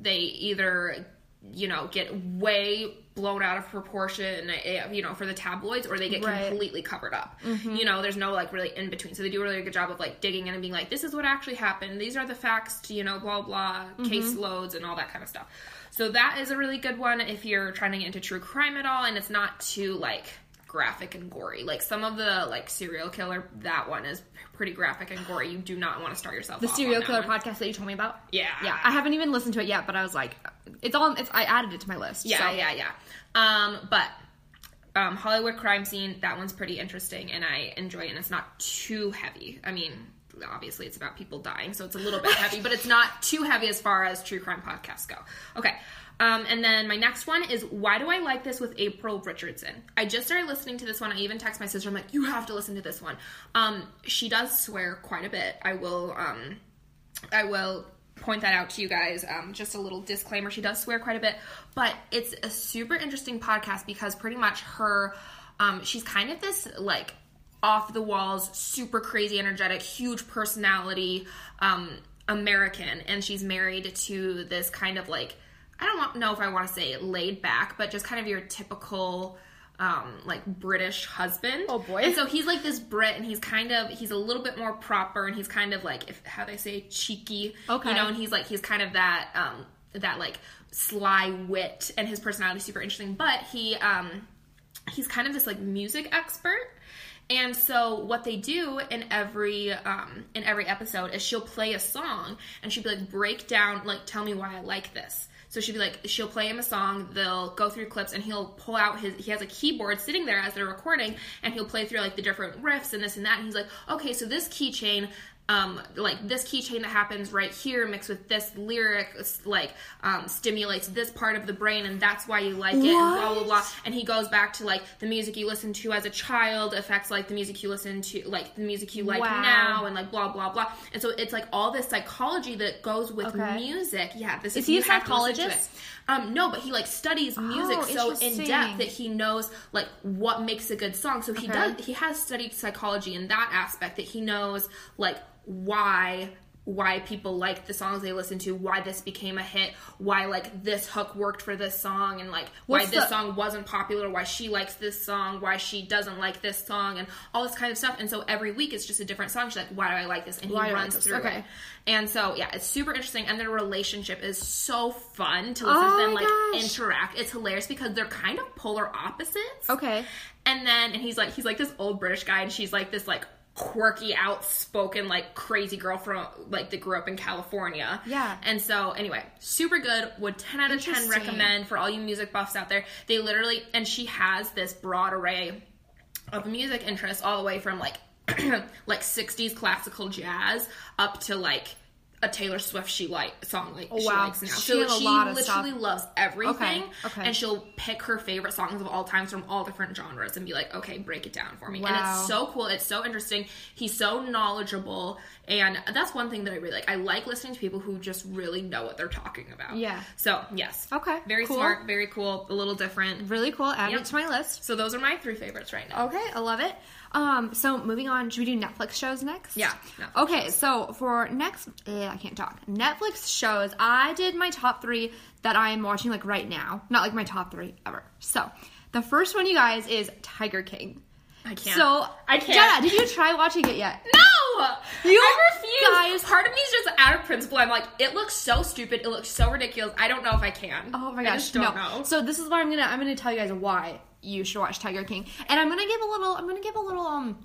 they either you know, get way blown out of proportion, you know, for the tabloids, or they get right. completely covered up. Mm-hmm. You know, there's no, like, really in between. So they do a really good job of, like, digging in and being like, this is what actually happened. These are the facts, to, you know, blah, blah, mm-hmm. caseloads and all that kind of stuff. So that is a really good one if you're trying to get into true crime at all, and it's not too, like, graphic and gory. Like, some of the, like, serial killer, that one is pretty graphic and gory. You do not want to start yourself the off serial killer one. Podcast that you told me about? Yeah. Yeah. I haven't even listened to it yet, but I was like, it's all, it's, I added it to my list. Yeah, so. yeah, yeah. Um, but um, Hollywood Crime Scene, that one's pretty interesting, and I enjoy it, and it's not too heavy. I mean, obviously it's about people dying, so it's a little bit heavy, but it's not too heavy as far as true crime podcasts go. Okay. Um, and then my next one is Why Do I Like This with April Richardson. I just started listening to this one. I even text my sister. I'm like, you have to listen to this one. Um, she does swear quite a bit. I will, um, I will point that out to you guys. Um, just a little disclaimer. She does swear quite a bit, but it's a super interesting podcast because pretty much her, um, she's kind of this like off the walls, super crazy, energetic, huge personality, um, American. And she's married to this kind of like, I don't know if I want to say laid back, but just kind of your typical, um, like, British husband. Oh, boy. And so he's, like, this Brit, and he's kind of, he's a little bit more proper, and he's kind of, like, if, how they say, cheeky. Okay. You know, and he's, like, he's kind of that, um, that, like, sly wit, and his personality is super interesting. But he, um, he's kind of this, like, music expert. And so what they do in every um, in every episode is she'll play a song, and she'll be, like, break down, like, tell me why I like this. So she'd be like, she'll play him a song, they'll go through clips, and he'll pull out his, he has a keyboard sitting there as they're recording, and he'll play through, like, the different riffs and this and that, and he's like, okay, so this keychain, um, like, this keychain that happens right here mixed with this lyric, like, um, stimulates this part of the brain, and that's why you like it, what? And blah, blah, blah, and he goes back to, like, the music you listened to as a child affects, like, the music you listen to, like, the music you like wow. now, and, like, blah, blah, blah, and so it's, like, all this psychology that goes with okay. music, yeah, this is, is he a psychologist? Um, no, but he, like, studies music oh, so in depth that he knows, like, what makes a good song, so he okay. does, he has studied psychology in that aspect, that he knows, like, why why people like the songs they listen to, why this became a hit, why, like, this hook worked for this song, and, like, why What's this the- song wasn't popular, why she likes this song, why she doesn't like this song, and all this kind of stuff. And so every week it's just a different song. She's like, why do I like this? And why he runs through okay. it. And so, yeah, it's super interesting. And their relationship is so fun to listen oh to them, like, gosh. interact. It's hilarious because they're kind of polar opposites. Okay. And then, and he's, like, he's, like, this old British guy, and she's, like, this, like, quirky, outspoken, like, crazy girl from, like, that grew up in California. Yeah. And so, anyway, super good. Would ten out of ten recommend for all you music buffs out there. They literally, and she has this broad array of music interests all the way from, like, like, sixties classical jazz up to, like, a Taylor Swift she like song like oh, wow. she likes now. She so she literally stuff. loves everything, okay. Okay. and she'll pick her favorite songs of all times from all different genres and be like, okay, break it down for me. Wow. And it's so cool. It's so interesting. He's so knowledgeable, and that's one thing that I really like. I like listening to people who just really know what they're talking about. Yeah. So yes. Okay. Very cool. smart. Very cool. A little different. Really cool. Add yep. it to my list. So those are my three favorites right now. Okay, I love it. Um, so moving on, should we do Netflix shows next? Yeah. Netflix okay, shows. so for next, eh, I can't talk. Netflix shows, I did my top three that I am watching, like, right now. Not, like, my top three ever. So, the first one, you guys, is Tiger King. I can't. So, I can't. Jenna, did you try watching it yet? No! You I refuse. Guys. Part of me is just out of principle. I'm like, it looks so stupid. It looks so ridiculous. I don't know if I can. Oh my gosh. I just don't no. know. So, this is why I'm gonna, I'm gonna tell you guys why you should watch Tiger King. And I'm gonna give a little, I'm gonna give a little, um,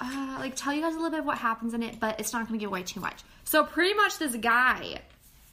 uh, like, tell you guys a little bit of what happens in it, but it's not gonna give away too much. So, pretty much this guy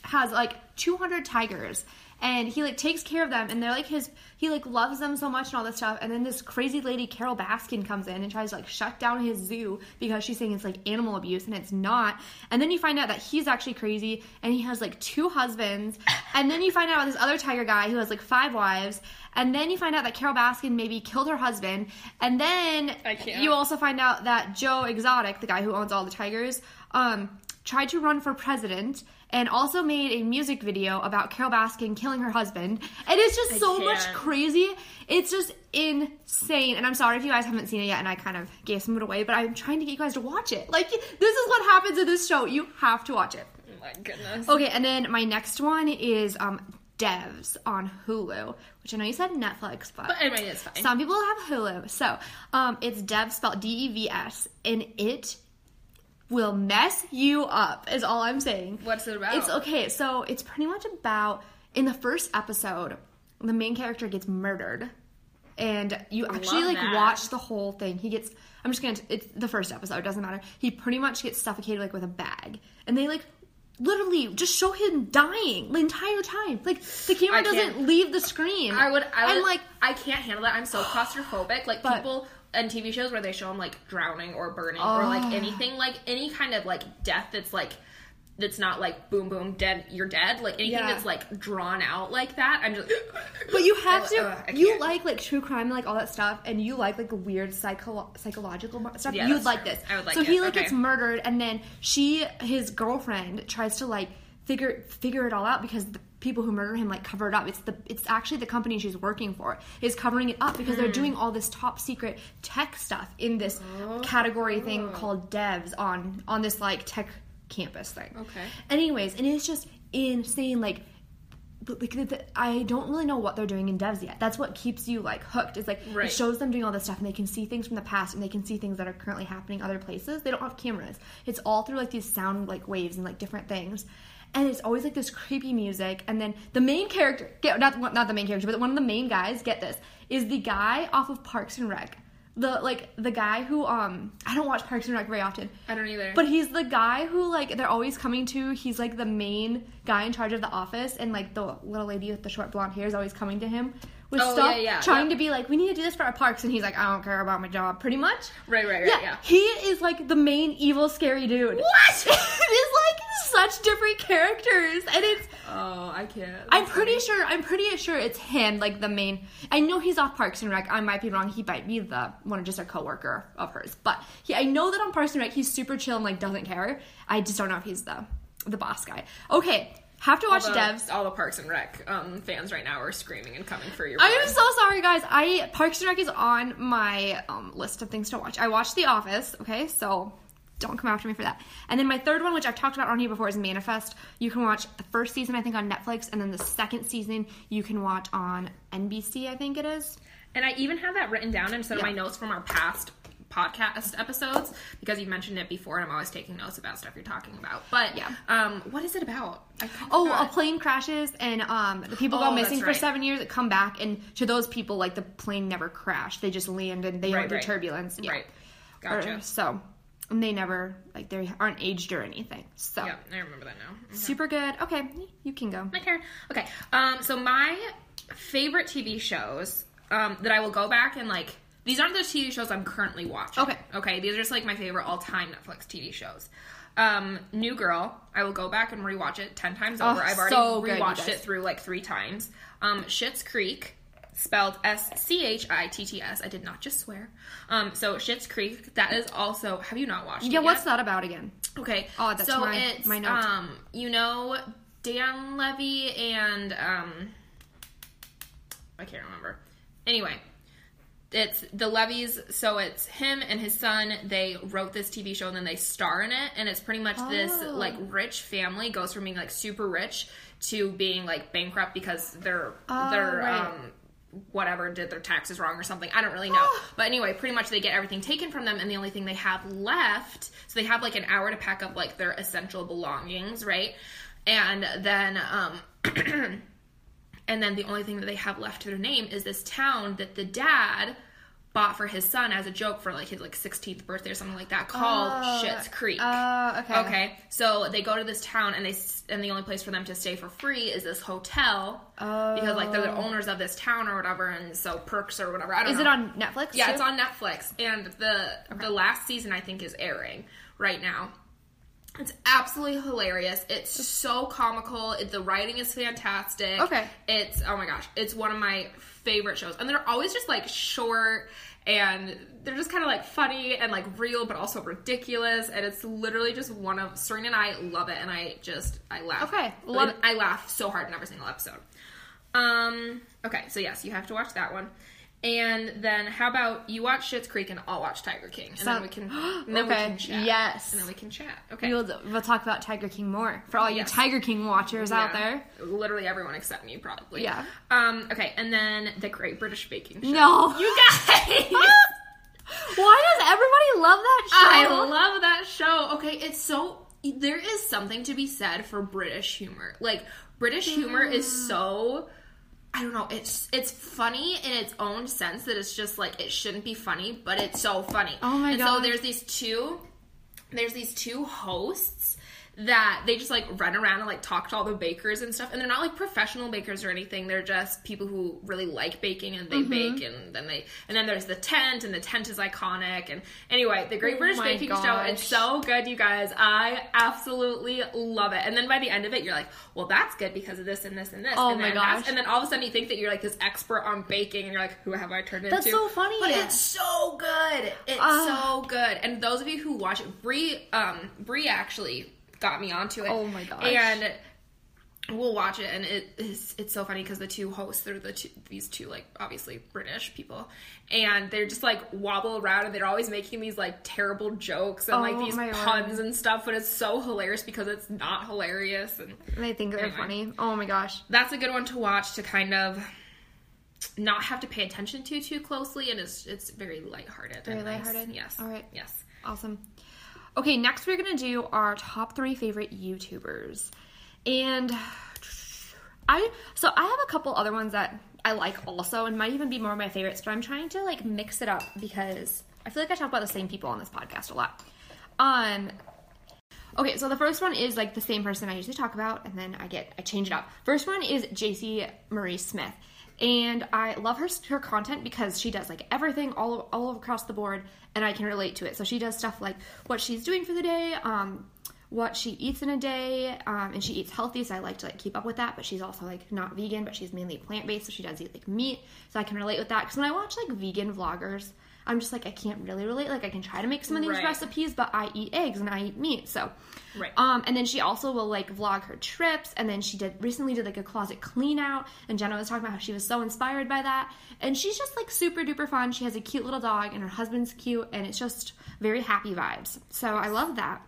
has, like, two hundred tigers, and he, like, takes care of them, and they're, like, his, he, like, loves them so much and all this stuff, and then this crazy lady, Carol Baskin, comes in and tries to, like, shut down his zoo because she's saying it's, like, animal abuse, and it's not, and then you find out that he's actually crazy, and he has, like, two husbands, and then you find out about this other tiger guy who has, like, five wives, and then you find out that Carol Baskin maybe killed her husband, and then you also find out that Joe Exotic, the guy who owns all the tigers, um, tried to run for president, and also made a music video about Carol Baskin killing her husband. And it's just I so can't. much crazy. It's just insane. And I'm sorry if you guys haven't seen it yet and I kind of gave some of it away, but I'm trying to get you guys to watch it. Like, this is what happens in this show. You have to watch it. Oh my goodness. Okay, and then my next one is um, Devs on Hulu, which I know you said Netflix, but, but anyway, it's fine. Some people have Hulu. So, um, it's Devs, spelled D E V S, and it will mess you up, is all I'm saying. What's it about? It's okay, so it's pretty much about, in the first episode, the main character gets murdered. And you actually, like, that. watch the whole thing. He gets, I'm just gonna, it's the first episode, doesn't matter. He pretty much gets suffocated, like, with a bag. And they, like, literally just show him dying the entire time. Like, the camera doesn't leave the screen. I would, I would, and, like, I can't handle that. I'm so claustrophobic. Like, but, people... and T V shows where they show them, like, drowning or burning oh. or, like, anything, like, any kind of, like, death that's, like, that's not, like, boom, boom, dead, you're dead. Like, anything yeah. that's, like, drawn out like that, I'm just... But you have I, to... Uh, you like, like, true crime and, like, all that stuff, and you like, like, weird psycho- psychological stuff. Yeah, You'd like true. this. I would like so it. So he, like, okay. gets murdered, and then she, his girlfriend, tries to, like, figure figure it all out because... the people who murder him, like, cover it up. It's the it's actually the company she's working for is covering it up because mm. they're doing all this top secret tech stuff in this oh. category thing called Devs on on this, like, tech campus thing. Okay. Anyways, and it's just insane. Like, like the, the, I don't really know what they're doing in Devs yet. That's what keeps you, like, hooked. It's like right. it shows them doing all this stuff, and they can see things from the past, and they can see things that are currently happening other places. They don't have cameras. It's all through, like, these sound, like, waves and, like, different things. And it's always, like, this creepy music. And then the main character, get, not, not the main character, but one of the main guys, get this, is the guy off of Parks and Rec. The, like, the guy who, um, I don't watch Parks and Rec very often. I don't either. But he's the guy who, like, they're always coming to. He's, like, the main guy in charge of the office. And, like, the little lady with the short blonde hair is always coming to him with oh, stuff. Yeah, yeah, trying yeah. to be, like, we need to do this for our parks. And he's, like, I don't care about my job, pretty much. Right, right, right, yeah. yeah. He is, like, the main evil, scary dude. What? It is, like... such different characters, and it's oh I can't That's I'm pretty funny. sure I'm pretty sure it's him, like, the main. I know he's off Parks and Rec. I might be wrong. He might be the one, just a coworker of hers, but he, I know that on Parks and Rec he's super chill and, like, doesn't care. I just don't know if he's the the boss guy. Okay, have to watch all the, Devs. All the Parks and Rec um, fans right now are screaming and coming for your. I am so sorry, guys. I Parks and Rec is on my um, list of things to watch. I watched The Office. Okay, so. Don't come after me for that. And then my third one, which I've talked about on here before, is Manifest. You can watch the first season, I think, on Netflix, and then the second season you can watch on N B C, I think it is. And I even have that written down in some yeah. of my notes from our past podcast episodes, because you mentioned it before, and I'm always taking notes about stuff you're talking about. But yeah, um, what is it about? I oh, forgot. A plane crashes, and um, the people oh, go missing for right. seven years. That come back, and to those people, like, the plane never crashed. They just landed. They don't do turbulence. Yeah. Right. Gotcha. Or, so. And they never, like, they aren't aged or anything. So. Yeah, I remember that now. Okay. Super good. Okay, you can go. My turn. Okay, um, so my favorite T V shows um, that I will go back and, like, these aren't the T V shows I'm currently watching. Okay. Okay, these are just, like, my favorite all-time Netflix T V shows. Um, New Girl. I will go back and rewatch it ten times over. Oh, I've already so rewatched good, it through like three times. Um, Schitt's Creek, spelled S C H I T T S. I did not just swear. Um, so Schitt's Creek. That is also. Have you not watched? Yeah. It what's yet? That about again? Okay. Oh, that's so my it's, my note. Um, you know Dan Levy and um, I can't remember. Anyway. It's the Levies, so it's him and his son. They wrote this T V show, and then they star in it, and it's pretty much oh. this, like, rich family goes from being, like, super rich to being, like, bankrupt because they're, oh, they're, right. um... whatever, did their taxes wrong or something. I don't really know. But anyway, pretty much they get everything taken from them, and the only thing they have left, so they have, like, an hour to pack up, like, their essential belongings, right? And then, um... And then the only thing that they have left to their name is this town that the dad bought for his son as a joke for, like, his, like, sixteenth birthday or something like that called oh, Schitt's Creek. Oh, uh, okay. Okay. So they go to this town, and they and the only place for them to stay for free is this hotel. Oh. Because, like, they're the owners of this town or whatever, and so perks or whatever. I don't is know. Is it on Netflix? Yeah, too? It's on Netflix. And the okay. the last season, I think, is airing right now. It's absolutely hilarious. It's so comical. It, the writing is fantastic. Okay. It's, oh my gosh, it's one of my favorite shows. And they're always just, like, short, and they're just kind of, like, funny and, like, real, but also ridiculous. And it's literally just one of, Serena and I love it, and I just, I laugh. Okay. Love it. I laugh so hard in every single episode. Um. Okay, so yes, you have to watch that one. And then how about you watch Schitt's Creek and I'll watch Tiger King. And so, then we can and then okay. we can chat. Yes. And then we can chat. Okay. We'll, we'll talk about Tiger King more. For all you yes. Tiger King watchers yeah. out there. Literally everyone except me, probably. Yeah. Um, okay, and then The Great British Baking Show. No. You guys! Why does everybody love that show? I love that show. Okay, it's so... There is something to be said for British humor. Like, British yeah. humor is so... I don't know, it's it's funny in its own sense that it's just, like, it shouldn't be funny, but it's so funny. Oh, my God. And so there's these two, there's these two hosts that they just, like, run around and, like, talk to all the bakers and stuff. And they're not, like, professional bakers or anything. They're just people who really like baking, and they mm-hmm. bake, and then they... And then there's the tent, and the tent is iconic. And anyway, The Great British oh Baking gosh. Show is so good, you guys. I absolutely love it. And then by the end of it, you're like, well, that's good because of this and this and this. Oh, and my gosh. And then all of a sudden you think that you're, like, this expert on baking, and you're like, who have I turned that's into? That's so funny. But it's so good. It's uh, so good. And those of you who watch it, Brie, um, Brie actually... got me onto it. Oh my gosh. And we'll watch it, and it is it's so funny because the two hosts, they're the two, these two, like, obviously British people, and they're just, like, wobble around, and they're always making these, like, terrible jokes and oh, like these puns God. And stuff, but it's so hilarious because it's not hilarious, and they think they're anyway. funny. Oh my gosh. That's a good one to watch to kind of not have to pay attention to too closely, and it's it's very lighthearted. Very lighthearted. Nice. Yes. All right. Yes. Awesome. Okay, next we're going to do our top three favorite YouTubers. And I, so I have a couple other ones that I like also and might even be more of my favorites, but I'm trying to, like, mix it up because I feel like I talk about the same people on this podcast a lot. Um, okay, so the first one is, like, the same person I usually talk about, and then I get, I change it up. First one is J C Marie Smith. And I love her her content because she does, like, everything all all across the board, and I can relate to it. So she does stuff like what she's doing for the day, um, what she eats in a day, um, and she eats healthy, so I like to, like, keep up with that. But she's also, like, not vegan, but she's mainly plant-based, so she does eat, like, meat. So I can relate with that because when I watch, like, vegan vloggers, I'm just like, I can't really relate. Like, I can try to make some of these right. recipes, but I eat eggs and I eat meat, so. Right. Um, and then she also will, like, vlog her trips, and then she did recently did, like, a closet clean-out, and Jenna was talking about how she was so inspired by that, and she's just, like, super-duper fun. She has a cute little dog, and her husband's cute, and it's just very happy vibes, so nice. I love that.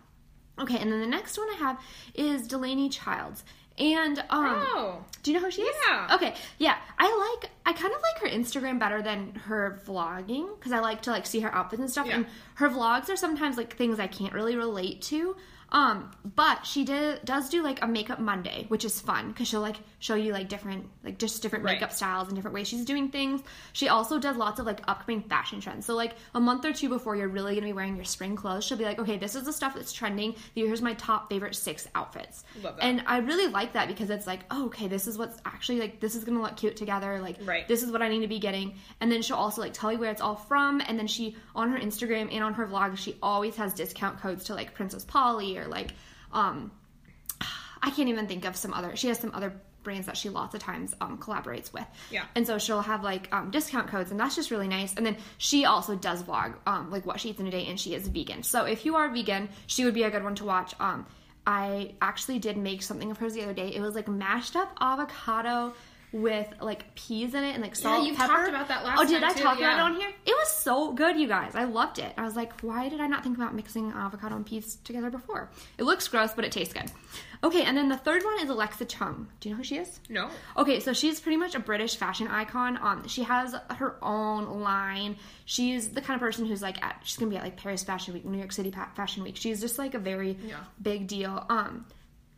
Okay, and then the next one I have is Delaney Childs. And, um, oh. do you know who she is? Yeah. Okay, yeah. I like, I kind of like her Instagram better than her vlogging, because I like to, like, see her outfits and stuff, yeah. and her vlogs are sometimes, like, things I can't really relate to, um, but she did, does do, like, a Makeup Monday, which is fun, because she'll, like, show you, like, different, like, just different right. makeup styles and different ways she's doing things. She also does lots of, like, upcoming fashion trends, so, like, a month or two before you're really going to be wearing your spring clothes, she'll be like, okay, this is the stuff that's trending, here's my top favorite six outfits. Love that. And I really like that, because it's like, oh, okay, this is what's actually, like, this is going to look cute together, like, right. this is what I need to be getting, and then she'll also, like, tell you where it's all from, and then she, on her Instagram and on her vlog, she always has discount codes to, like, Princess Polly, or later. Like, um, I can't even think of some other, she has some other brands that she lots of times um, collaborates with. Yeah. And so she'll have, like, um, discount codes, and that's just really nice. And then she also does vlog, um, like, what she eats in a day, and she is vegan. So if you are vegan, she would be a good one to watch. Um, I actually did make something of hers the other day. It was, like, mashed up avocado with, like, peas in it and, like, salt, yeah, you pepper. Talked about that last time, Oh, did time I too? talk yeah. about it on here? It was so good, you guys. I loved it. I was like, why did I not think about mixing avocado and peas together before? It looks gross, but it tastes good. Okay, and then the third one is Alexa Chung. Do you know who she is? No. Okay, so she's pretty much a British fashion icon. Um, she has her own line. She's the kind of person who's, like, at, she's going to be at, like, Paris Fashion Week, New York City Fashion Week. She's just, like, a very yeah. big deal. Um...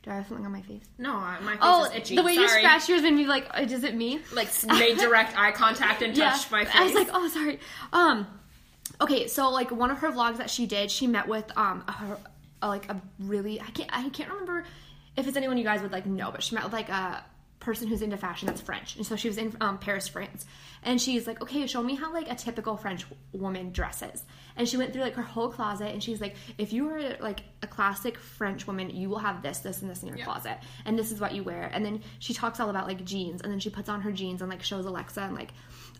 Do I have something on my face? No, my face oh, is itchy. The way sorry. you scratch yours made me like, is it me? Like, made direct eye contact and yeah. touched my face. I was like, oh, sorry. Um, okay, so, like, one of her vlogs that she did, she met with, um, a, a, like, a really, I can't, I can't remember if it's anyone you guys would, like, know, but she met with, like, a person who's into fashion that's French. And so she was in um, Paris, France. And she's like, okay, show me how, like, a typical French woman dresses. And she went through, like, her whole closet, and she's like, if you are, like, a classic French woman, you will have this, this, and this in your yep. closet. And this is what you wear. And then she talks all about, like, jeans. And then she puts on her jeans and, like, shows Alexa. And, like,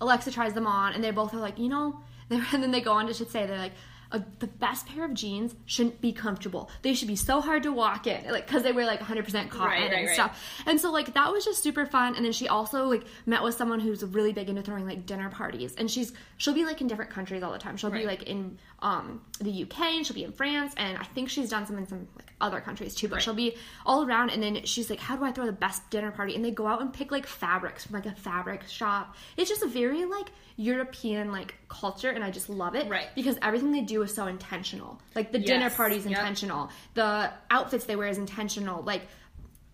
Alexa tries them on. And they both are like, you know, and then they go on to should say, they're like, Uh, the best pair of jeans shouldn't be comfortable. They should be so hard to walk in, like, because they wear, like, one hundred percent cotton right, right, and stuff. Right. And so, like, that was just super fun. And then she also, like, met with someone who's really big into throwing, like, dinner parties. And she's she'll be, like, in different countries all the time. She'll right. be, like, in um, the U K, and she'll be in France, and I think she's done some in some, like, other countries too. But right. she'll be all around. And then she's like, "How do I throw the best dinner party?" And they go out and pick, like, fabrics from, like, a fabric shop. It's just a very, like, European, like, culture, and I just love it. Right. Because everything they do is so intentional. Like, the yes. dinner party is intentional. Yep. The outfits they wear is intentional. Like,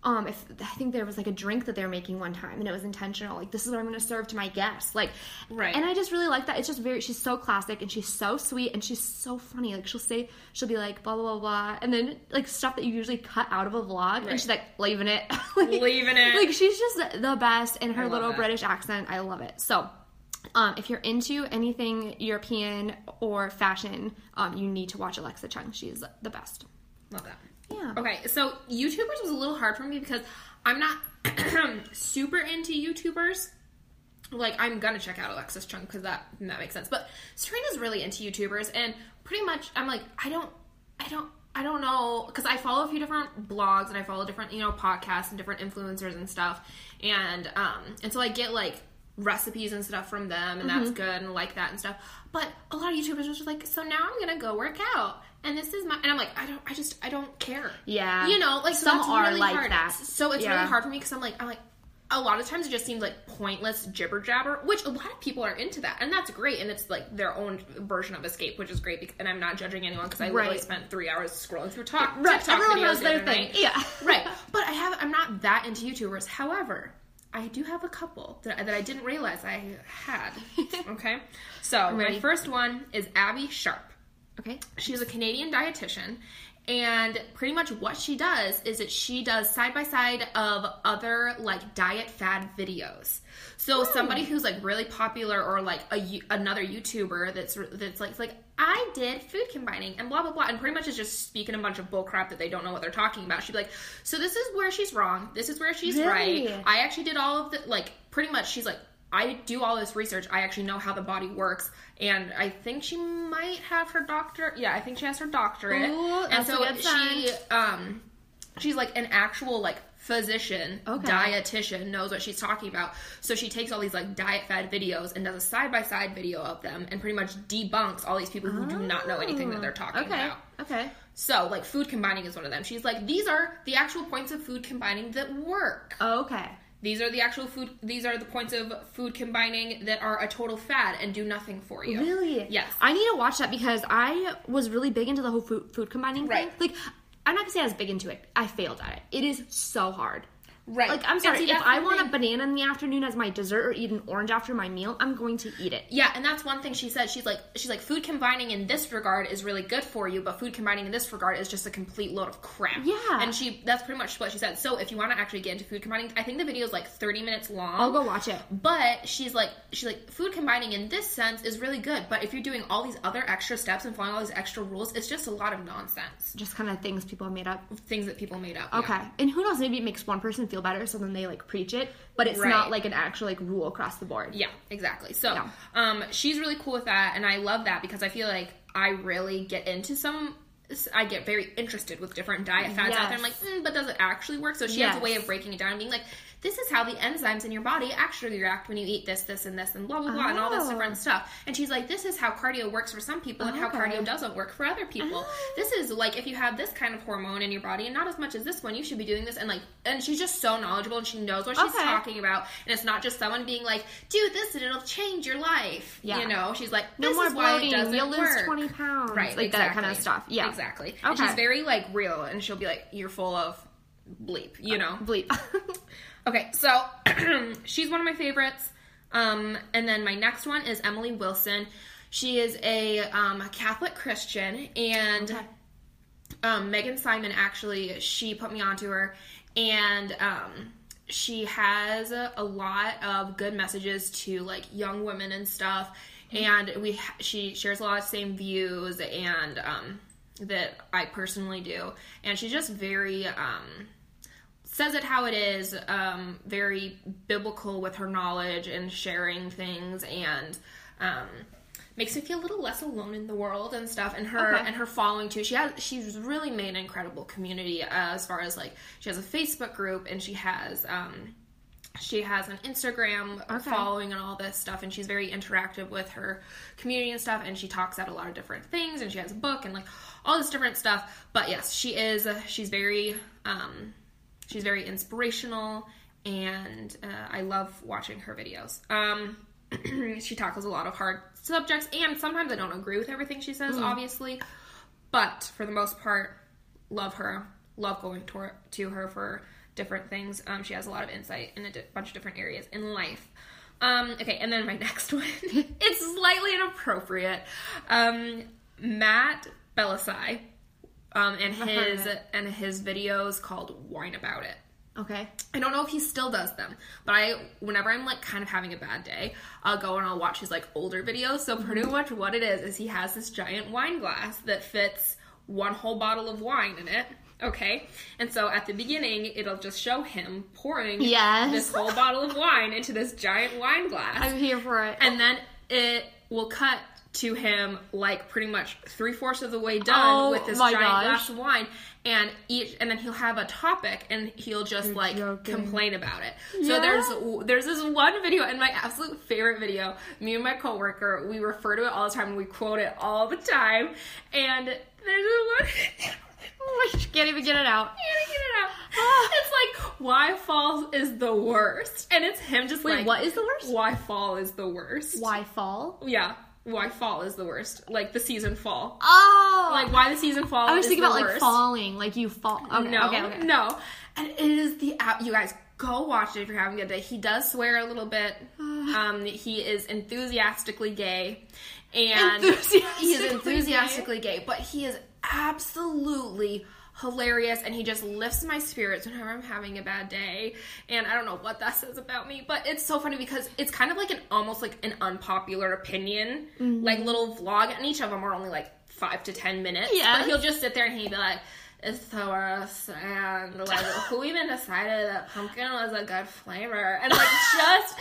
um, if I think there was, like, a drink that they were making one time, and it was intentional. Like, this is what I'm going to serve to my guests. Like, right. And I just really like that. It's just very, she's so classic, and she's so sweet, and she's so funny. Like, she'll say, she'll be like, blah, blah, blah, blah. And then, like, stuff that you usually cut out of a vlog, right. and she's like, leaving it. like, leaving it. Like, she's just the best in her little that. British accent. I love it. So, Um, if you're into anything European or fashion, um, you need to watch Alexa Chung. She's the best. Love that. Yeah. Okay, so YouTubers was a little hard for me because I'm not super into YouTubers. Like, I'm going to check out Alexa Chung because that, that makes sense. But Serena's really into YouTubers, and pretty much I'm like, I don't, I don't, I don't know, because I follow a few different blogs, and I follow different, you know, podcasts and different influencers and stuff. And, um, and so I get, like, recipes and stuff from them, and mm-hmm. that's good, and like that and stuff. But a lot of YouTubers are just like, so now I'm gonna go work out, and this is my, and I'm like, I don't, I just, I don't care. Yeah, you know, like, so some are really like hard. that. So it's yeah. really hard for me because I'm like, I'm like, a lot of times it just seems like pointless jibber jabber, which a lot of people are into that, and that's great, and it's like their own version of escape, which is great. Because, and I'm not judging anyone because I right. literally spent three hours scrolling through talk, right. TikTok Everyone videos knows their the thing. Night. Yeah, right. But I have, I'm not that into YouTubers. However, I do have a couple that, that I didn't realize I had, okay? So, my first one is Abby Sharp. Okay. She's a Canadian dietitian, and pretty much what she does is that she does side-by-side of other, like, diet fad videos. So, Ooh. somebody who's, like, really popular, or, like, a, another YouTuber that's, that's like, like, I did food combining and blah, blah, blah. And pretty much is just speaking a bunch of bull crap that they don't know what they're talking about. She'd be like, so this is where she's wrong. This is where she's really? right. I actually did all of the, like, pretty much she's like, I do all this research. I actually know how the body works. And I think she might have her doctor. Yeah, I think she has her doctorate. Ooh, and so she, um, she's like an actual, like, physician, okay. dietitian, knows what she's talking about. So she takes all these, like, diet fad videos and does a side-by-side video of them and pretty much debunks all these people who oh. do not know anything that they're talking okay. about. Okay. So, like, food combining is one of them. She's like, these are the actual points of food combining that work. Oh, okay. These are the actual food, these are the points of food combining that are a total fad and do nothing for you. Really? Yes. I need to watch that because I was really big into the whole food, food combining right. thing. Like, I'm not going to say I was big into it. I failed at it. It is so hard. Right. Like, I'm sorry, see, if I want thing. a banana in the afternoon as my dessert or eat an orange after my meal, I'm going to eat it. Yeah, and that's one thing she said. She's like, she's like, food combining in this regard is really good for you, but food combining in this regard is just a complete load of crap. Yeah. And she, that's pretty much what she said. So if you want to actually get into food combining, I think the video is like thirty minutes long. I'll go watch it. But she's like, she's like, food combining in this sense is really good, but if you're doing all these other extra steps and following all these extra rules, it's just a lot of nonsense. Just kind of things people made up. Things that people made up. Okay. Yeah. And who knows, maybe it makes one person feel better, so then they like preach it, but it's right. not like an actual like rule across the board. Yeah, exactly. So yeah. um she's really cool with that, and I love that because I feel like I really get into some I get very interested with different diet fads yes. out there. I'm like, mm, but does it actually work? So she yes. has a way of breaking it down and being like, this is how the enzymes in your body actually react when you eat this, this, and this, and blah, blah, blah, oh. and all this different stuff. And she's like, this is how cardio works for some people and okay. how cardio doesn't work for other people. Oh. This is, like, if you have this kind of hormone in your body and not as much as this one, you should be doing this. And, like, and she's just so knowledgeable, and she knows what okay. she's talking about. And it's not just someone being like, do this and it'll change your life. Yeah. You know, she's like, this no more is bloating. Why it doesn't You'll work. You'll lose twenty pounds. Right, like exactly. that kind of stuff. Yeah. Exactly. Okay. And she's very, like, real, and she'll be like, you're full of bleep, you know? Uh, bleep. Okay, so she's one of my favorites. Um, and then my next one is Emily Wilson. She is a, um, a Catholic Christian, and okay. um, Megan Simon, actually, she put me onto her, and um, she has a, a lot of good messages to, like, young women and stuff, mm-hmm. and we she shares a lot of same views and um, that I personally do, and she's just very... Um, says it how it is, um, very biblical with her knowledge and sharing things, and um, makes me feel a little less alone in the world and stuff. And her okay. and her following too. She has she's really made an incredible community uh, as far as like she has a Facebook group, and she has um, she has an Instagram okay. following and all this stuff. And she's very interactive with her community and stuff. And she talks about a lot of different things. And she has a book and like all this different stuff. But yes, she is she's very. Um, She's very inspirational, and uh, I love watching her videos. Um, she tackles a lot of hard subjects, and sometimes I don't agree with everything she says, mm. obviously. But for the most part, love her. Love going to her, to her for different things. Um, she has a lot of insight in a di- bunch of different areas in life. Um, okay, and then my next one. It's slightly inappropriate. Um, Matt Bellassai. Um, and his and his videos called Wine About It. Okay. I don't know if he still does them, but I whenever I'm like kind of having a bad day, I'll go and I'll watch his like older videos. So pretty much what it is is he has this giant wine glass that fits one whole bottle of wine in it. Okay. And so at the beginning, it'll just show him pouring yes. this whole bottle of wine into this giant wine glass. I'm here for it. And then it will cut to him, like, pretty much three-fourths of the way done oh, with this giant gosh. glass of wine, and each, and then he'll have a topic, and he'll just, You're like, joking. complain about it. Yeah. So there's there's this one video, and my absolute favorite video, me and my coworker, we refer to it all the time, and we quote it all the time, and there's a one... I can't even get it out. Can't even get it out. It's like, why fall is the worst, and it's him just Wait, like... Wait, what is the worst? Why fall is the worst. Why fall? Yeah. Why fall is the worst. Like, the season fall. Oh! Like, why the season fall is the worst. I was thinking about, like, falling. Like, you fall. Okay, no, okay, okay. No. And it is the... You guys, go watch it if you're having a good day. He does swear a little bit. Um, he is enthusiastically gay. And enthusiastically he is enthusiastically gay. gay. But he is absolutely... hilarious, and he just lifts my spirits whenever I'm having a bad day, and I don't know what that says about me, but it's so funny because it's kind of like an almost like an unpopular opinion, mm-hmm. like little vlog, and each of them are only like five to ten minutes, yes. but he'll just sit there and he'll be like, it's the worst, and like, who even decided that pumpkin was a good flavor, and like, just,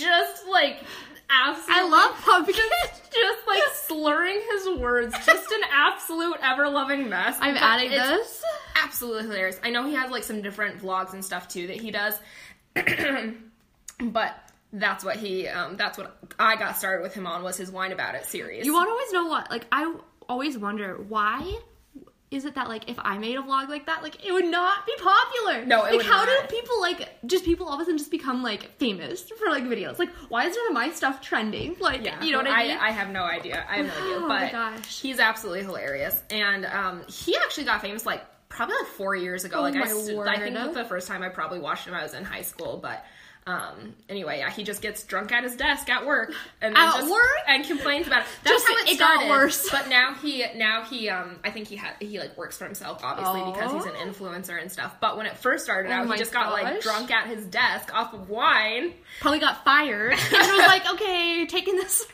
just like, absolutely. I love pumpkin. Just, just like slurring his words. Just an absolute ever-loving mess. I'm but adding this. Absolutely hilarious. I know he has like some different vlogs and stuff too that he does. But that's what he, um, that's what I got started with him on was his Wine About It series. You won't always know what, like I always wonder why is it that, like, if I made a vlog like that, like, it would not be popular? No, it would not. Like, how do people, like, just people all of a sudden just become, like, famous for, like, videos? Like, why is none of my stuff trending? Like, yeah, you know well, what I mean? I, I have no idea. I have no idea. But oh my gosh. He's absolutely hilarious. And um, he actually got famous, like, probably like four years ago. Oh, like I, st- I think the first time I probably watched him, I was in high school, but. Um, anyway, yeah, he just gets drunk at his desk at work and at just, work? and complains about it. That's just how it, it started. Got worse. But now he, now he, um, I think he had, he like works for himself, obviously, oh. because he's an influencer and stuff. But when it first started oh out, he just gosh. got like drunk at his desk off of wine. Probably got fired. And I was like, okay, taking this,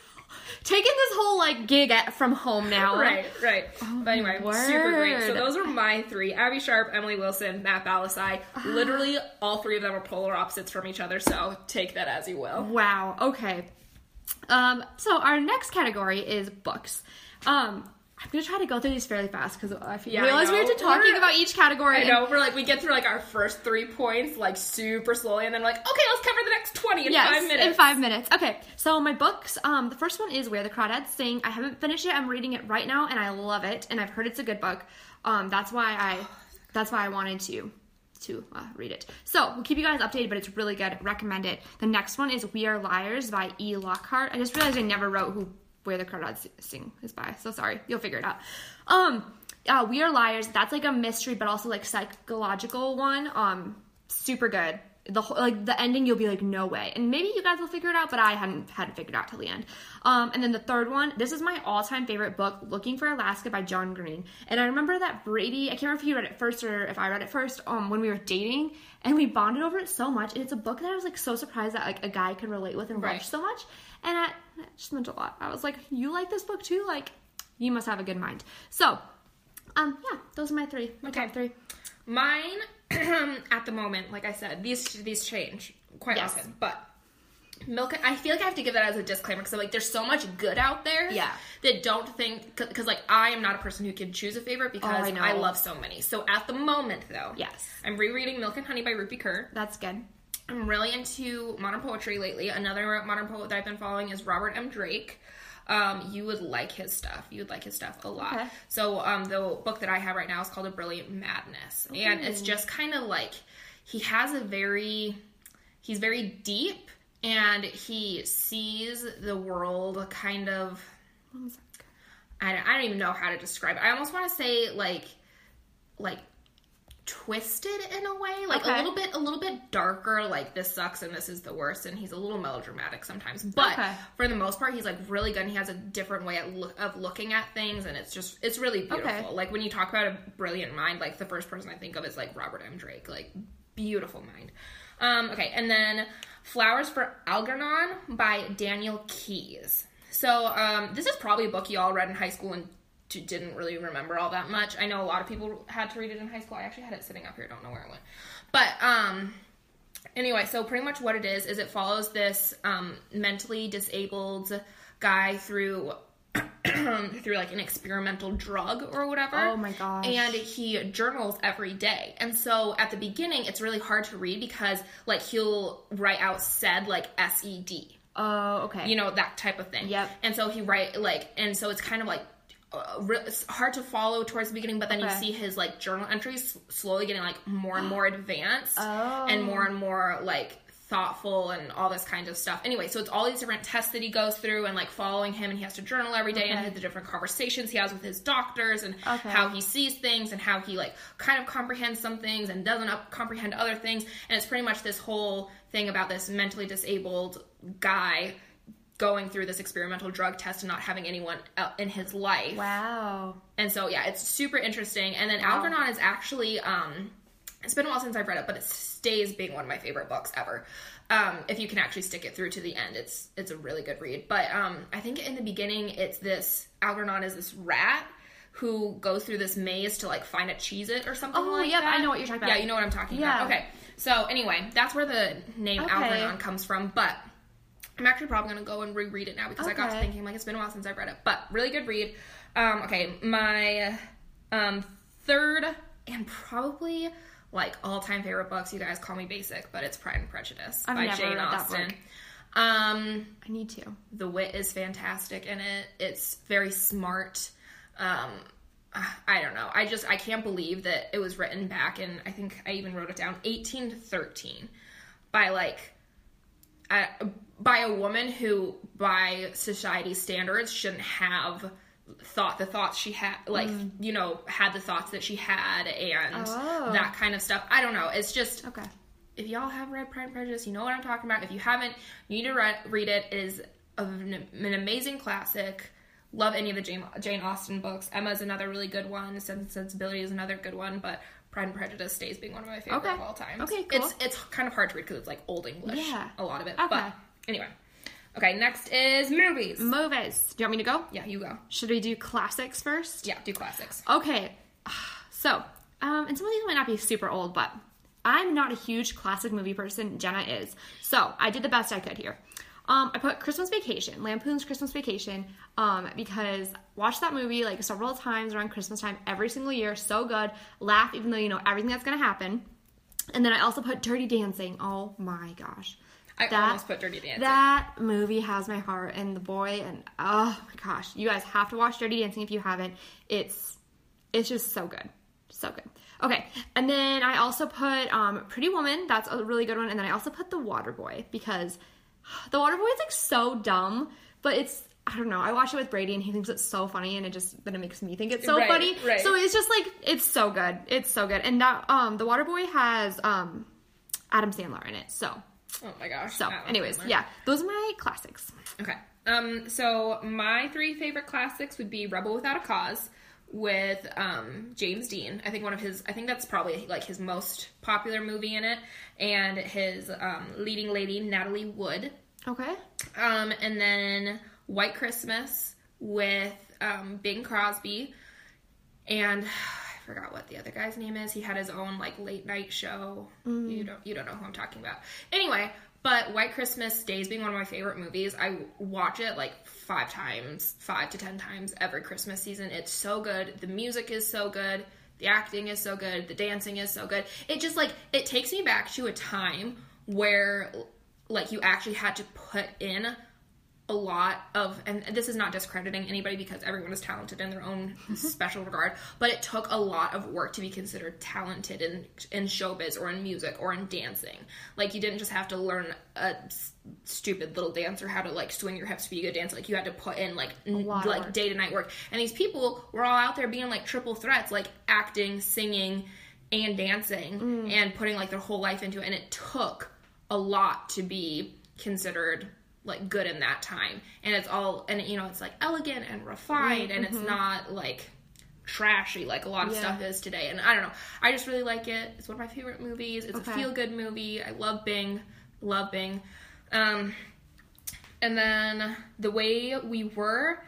taking this whole like gig at, from home now. Right, right. Oh, but anyway, super great. So those are my three: Abby Sharp, Emily Wilson, Matt Balasai. Uh, Literally, all three of them are polar opposites from each other. So take that as you will. Wow. Okay. Um. So our next category is books. Um. I'm gonna try to go through these fairly fast because I yeah, realize I we were just talking we're, about each category. I and, know we're like we get through like our first three points like super slowly, and then we're like, okay, let's cover the next twenty in yes, five minutes. in five minutes. Okay, so my books. Um, the first one is Where the Crawdads Sing. I haven't finished it. I'm reading it right now, and I love it. And I've heard it's a good book. Um, that's why I, that's why I wanted to, to uh, read it. So we'll keep you guys updated, but it's really good. Recommend it. The next one is We Are Liars by E. Lockhart. I just realized I never wrote who. Where the Crawdads Sing is by. So sorry. You'll figure it out. Um, uh, We Are Liars. That's like a mystery, but also like psychological one. Um, super good. The whole, like the ending, you'll be like, no way. And maybe you guys will figure it out, but I hadn't had it figured out till the end. Um, and then the third one, this is my all-time favorite book, Looking for Alaska by John Green. And I remember that Brady, I can't remember if he read it first or if I read it first, um, when we were dating, and we bonded over it so much. And it's a book that I was like so surprised that like a guy could relate with and right. love so much. And I, that just meant a lot. I was like, you like this book too? Like, you must have a good mind. So, um, yeah, those are my three, my okay. top three. Mine... at the moment, like I said, these these change quite yes. often, but milk, I feel like I have to give that as a disclaimer, because like there's so much good out there yeah. that don't think, because like I am not a person who can choose a favorite, because oh, I, I love so many. So at the moment, though, yes, I'm rereading Milk and Honey by Rupi Kaur. That's good. I'm really into modern poetry lately. Another modern poet that I've been following is Robert M. Drake. Um, you would like his stuff. You would like his stuff a lot. Okay. So, um, the book that I have right now is called A Brilliant Madness. Ooh. And it's just kind of like, he has a very, he's very deep, and he sees the world kind of, I don't, I don't even know how to describe it. I almost want to say like, like twisted in a way, like okay. a little bit, a little bit darker, like this sucks and this is the worst, and he's a little melodramatic sometimes, but okay. for the most part, he's like really good, and he has a different way of, look, of looking at things, and it's just, it's really beautiful. Okay. Like when you talk about a brilliant mind, like the first person I think of is like Robert M. Drake, like beautiful mind. Um, okay, and then Flowers for Algernon by Daniel Keyes. So um, this is probably a book you all read in high school and didn't really remember all that much. I know a lot of people had to read it in high school. I actually had it sitting up here. I don't know where it went. But um, anyway, so pretty much what it is is it follows this um, mentally disabled guy through through like an experimental drug or whatever. Oh my gosh. And he journals every day. And so at the beginning, it's really hard to read because like he'll write out said like S E D. Oh, okay. You know, that type of thing. Yep. And so he write like, and so it's kind of like it's hard to follow towards the beginning, but then okay. you see his like journal entries slowly getting like more and more advanced oh. and more and more like thoughtful and all this kind of stuff. Anyway, so it's all these different tests that he goes through and like following him, and he has to journal every day okay. and the different conversations he has with his doctors and okay. how he sees things and how he like kind of comprehends some things and doesn't up- comprehend other things. And it's pretty much this whole thing about this mentally disabled guy going through this experimental drug test and not having anyone in his life. Wow. And so, yeah, it's super interesting. And then wow. Algernon is actually, um, it's been a while since I've read it, but it stays being one of my favorite books ever. Um, if you can actually stick it through to the end, it's it's a really good read. But um, I think in the beginning, it's this, Algernon is this rat who goes through this maze to, like, find a Cheez-It or something oh, like yep, that. Oh, yeah, I know what you're talking about. Yeah, you know what I'm talking yeah. about. Okay. So, anyway, that's where the name okay. Algernon comes from, but... I'm actually probably going to go and reread it now because okay. I got to thinking, like, it's been a while since I've read it. But really good read. Um, okay, my um, third and probably, like, all-time favorite books. You guys call me basic, but it's Pride and Prejudice I've by never Jane read Austen. That book. Um, I need to. The wit is fantastic in it. It's very smart. Um, I don't know. I just, I can't believe that it was written back in, I think I even wrote it down, eighteen thirteen by, like, I, by a woman who, by society standards, shouldn't have thought the thoughts she had, like, mm. you know, had the thoughts that she had and oh. that kind of stuff. I don't know. It's just, okay. if y'all have read Pride and Prejudice, you know what I'm talking about. If you haven't, you need to re- read it. It is an, an amazing classic. Love any of the Jane, Jane Austen books. Emma is another really good one. Sense and Sensibility is another good one, but Pride and Prejudice stays being one of my favorite okay. of all time. Okay, cool. It's, it's kind of hard to read because it's, like, old English. Yeah. A lot of it. Okay. But, anyway. Okay, next is movies. Movies. Do you want me to go? Yeah, you go. Should we do classics first? Yeah, do classics. Okay. So, um, and some of these might not be super old, but I'm not a huge classic movie person. Jenna is. So, I did the best I could here. Um, I put Christmas Vacation, Lampoon's Christmas Vacation, um, because watch that movie, like, several times around Christmas time every single year. So good. Laugh, even though you know everything that's going to happen. And then I also put Dirty Dancing. Oh, my gosh. I that, almost put Dirty Dancing. That movie has my heart, and the boy, and oh my gosh. You guys have to watch Dirty Dancing if you haven't. It's it's just so good. So good. Okay, and then I also put um, Pretty Woman. That's a really good one. And then I also put The Waterboy, because The Waterboy is, like, so dumb, but it's, I don't know. I watch it with Brady, and he thinks it's so funny, and it just, then it makes me think it's so right, funny. Right. So it's just, like, it's so good. It's so good. And that um, The Waterboy has um, Adam Sandler in it, so... Oh my gosh. So, anyways, yeah. Those are my classics. Okay. Um, so my three favorite classics would be Rebel Without a Cause with um James Dean. I think one of his I think that's probably, like, his most popular movie in it, and his um leading lady, Natalie Wood. Okay. Um, and then White Christmas with um Bing Crosby, and forgot what the other guy's name is. He had his own, like, late night show. Mm. You don't you don't know who I'm talking about. Anyway, but White Christmas stays being one of my favorite movies. I watch it, like, five times, five to ten times every Christmas season. It's so good. The music is so good. The acting is so good. The dancing is so good. It just, like, it takes me back to a time where, like, you actually had to put in a lot of, and this is not discrediting anybody because everyone is talented in their own special regard, but it took a lot of work to be considered talented in in showbiz or in music or in dancing. Like, you didn't just have to learn a s- stupid little dance or how to, like, swing your hips for you to dance. Like, you had to put in, like, n- like day to night work. And these people were all out there being, like, triple threats, like acting, singing, and dancing, mm. and putting, like, their whole life into it. And it took a lot to be considered, like, good in that time. And it's all, and, you know, it's, like, elegant and refined, and mm-hmm. it's not, like, trashy like a lot of yeah. stuff is today. And I don't know. I just really like it. It's one of my favorite movies. It's okay. a feel-good movie. I love Bing. Love Bing. Um, and then The Way We Were,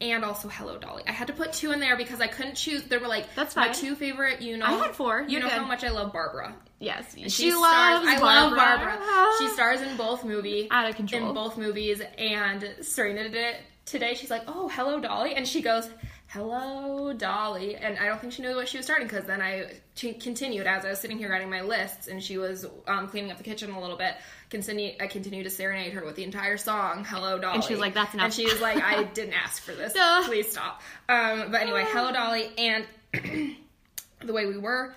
and also Hello, Dolly. I had to put two in there because I couldn't choose. There were, like, That's my two favorite, you know. I had four. You You're know good. How much I love Barbara. Yes. She, she loves stars, Barbara. I love Barbara. She stars in both movies. Out of control. In both movies. And Serena did it today. She's like, oh, hello, Dolly. And she goes, hello, Dolly. And I don't think she knew what she was starting, because then I t- continued as I was sitting here writing my lists, and she was um, cleaning up the kitchen a little bit. Continue, I continued to serenade her with the entire song, Hello, Dolly. And she was like, that's enough. And she was like, I didn't ask for this. No. Please stop. Um, but anyway, Hello, Dolly and The Way We Were,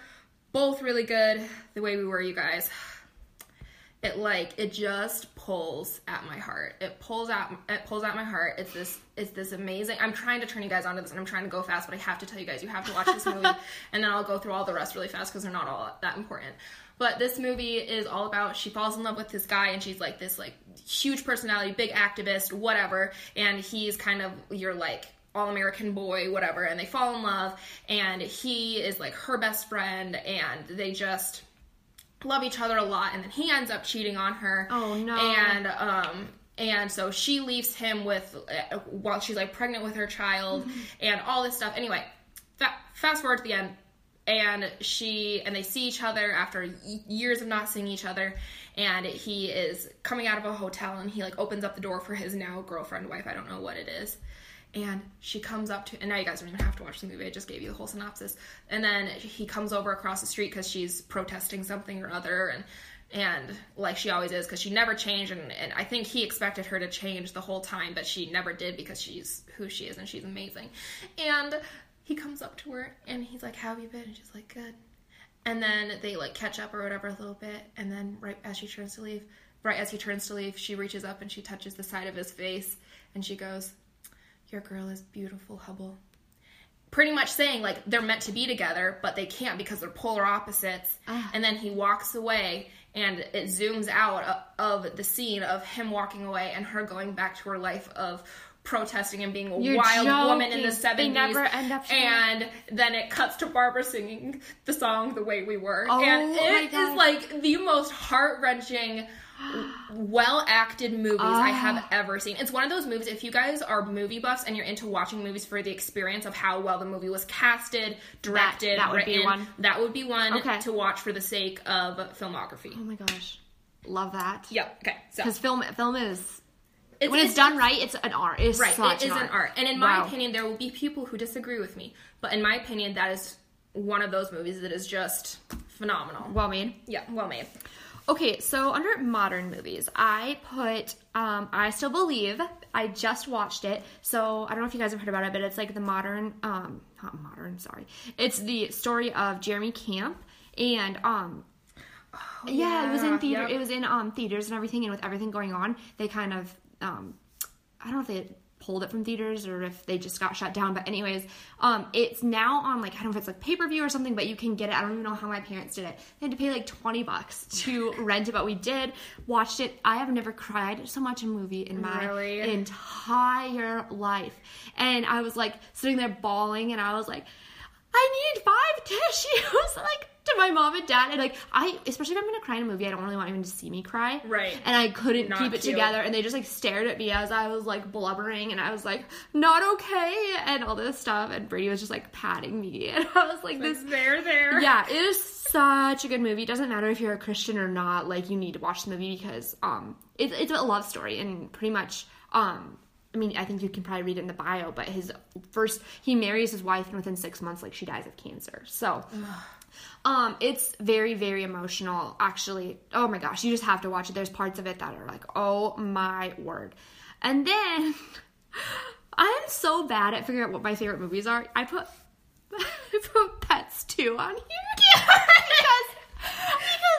both really good. The Way We Were, you guys, it, like, it just pulls at my heart. It pulls out. It pulls out my heart. It's this. It's this amazing. I'm trying to turn you guys onto this, and I'm trying to go fast, but I have to tell you guys, you have to watch this movie, and then I'll go through all the rest really fast because they're not all that important. But this movie is all about, she falls in love with this guy, and she's, like, this, like, huge personality, big activist, whatever, and he's kind of your, like, all-American boy, whatever, and they fall in love, and he is, like, her best friend, and they just love each other a lot, and then he ends up cheating on her. Oh, no. And, um, and so she leaves him with, uh, while she's, like, pregnant with her child, mm-hmm. and all this stuff. Anyway, fa- fast forward to the end, and she, and they see each other after years of not seeing each other, and he is coming out of a hotel, and he, like, opens up the door for his now girlfriend, wife, I don't know what it is. And she comes up to, and now you guys don't even have to watch the movie, I just gave you the whole synopsis. And then he comes over across the street because she's protesting something or other, and, and like she always is, because she never changed, and, and I think he expected her to change the whole time, but she never did, because she's who she is, and she's amazing. And he comes up to her, and he's like, how have you been? And she's like, good. And then they, like, catch up or whatever a little bit, and then right as she turns to leave, right as he turns to leave, she reaches up and she touches the side of his face, and she goes, your girl is beautiful, Hubble. Pretty much saying, like, they're meant to be together, but they can't because they're polar opposites. Ugh. And then he walks away, and it zooms out of the scene of him walking away and her going back to her life of protesting and being a You're wild joking. woman in the seventies. They never end up showing. And then it cuts to Barbara singing the song The Way We Were. Oh, and it is, like, the most heart-wrenching, well-acted movies uh, I have ever seen. It's one of those movies, if you guys are movie buffs and you're into watching movies for the experience of how well the movie was casted, directed, that, that would written, be one. that would be one okay. to watch for the sake of filmography. Oh my gosh. Love that. Yep. Okay. So. Because film, film is... It's, when it's, it's done right, it's an art. It is right, such it is an art. an art. And in my wow. opinion, there will be people who disagree with me. But in my opinion, that is one of those movies that is just phenomenal. Well made. Yeah, well made. Okay, so under modern movies, I put um, I Still Believe. I just watched it. So I don't know if you guys have heard about it, but it's like the modern, um, not modern, sorry. It's the story of Jeremy Camp and... um. Oh, yeah, yeah, it was in theater. Yep. It was in um, theaters and everything. And with everything going on, they kind of... Um, I don't know if they pulled it from theaters or if they just got shut down, but anyways, um, it's now on, like, I don't know if it's like pay-per-view or something, but you can get it. I don't even know how my parents did it. They had to pay like twenty bucks to rent it, but we did, watched it. I have never cried so much in a movie in my really? entire life. And I was like sitting there bawling, and I was like, I need five tissues, like, to my mom and dad. And, like, I, especially if I'm going to cry in a movie, I don't really want anyone to see me cry. Right. And I couldn't not keep it cute. together. And they just, like, stared at me as I was, like, blubbering. And I was, like, not okay. And all this stuff. And Brady was just, like, patting me. And I was, like, this. Like, there, there. Yeah. It is such a good movie. It doesn't matter if you're a Christian or not. Like, you need to watch the movie because, um, it, it's a love story. And pretty much, um, I mean, I think you can probably read it in the bio, but his first, he marries his wife, and within six months, like, she dies of cancer. So, um, it's very, very emotional, actually. Oh my gosh, you just have to watch it. There's parts of it that are like, oh my word. And then, I am so bad at figuring out what my favorite movies are. I put, I put Pets two on here. Because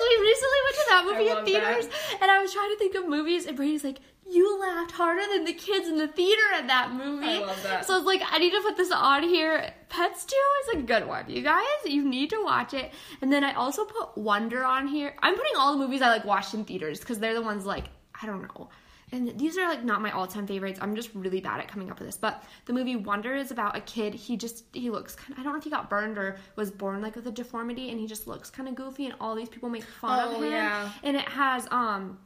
we recently went to that movie in theaters, that. and I was trying to think of movies, and Brady's like, you laughed harder than the kids in the theater at that movie. I love that. So I was like, I need to put this on here. Pets two is a good one, you guys. You need to watch it. And then I also put Wonder on here. I'm putting all the movies I, like, watched in theaters because they're the ones, like, I don't know. And these are, like, not my all-time favorites. I'm just really bad at coming up with this. But the movie Wonder is about a kid. He just, he looks kind of, I don't know if he got burned or was born, like, with a deformity. And he just looks kind of goofy. And all these people make fun oh, of him. Yeah. And it has, um...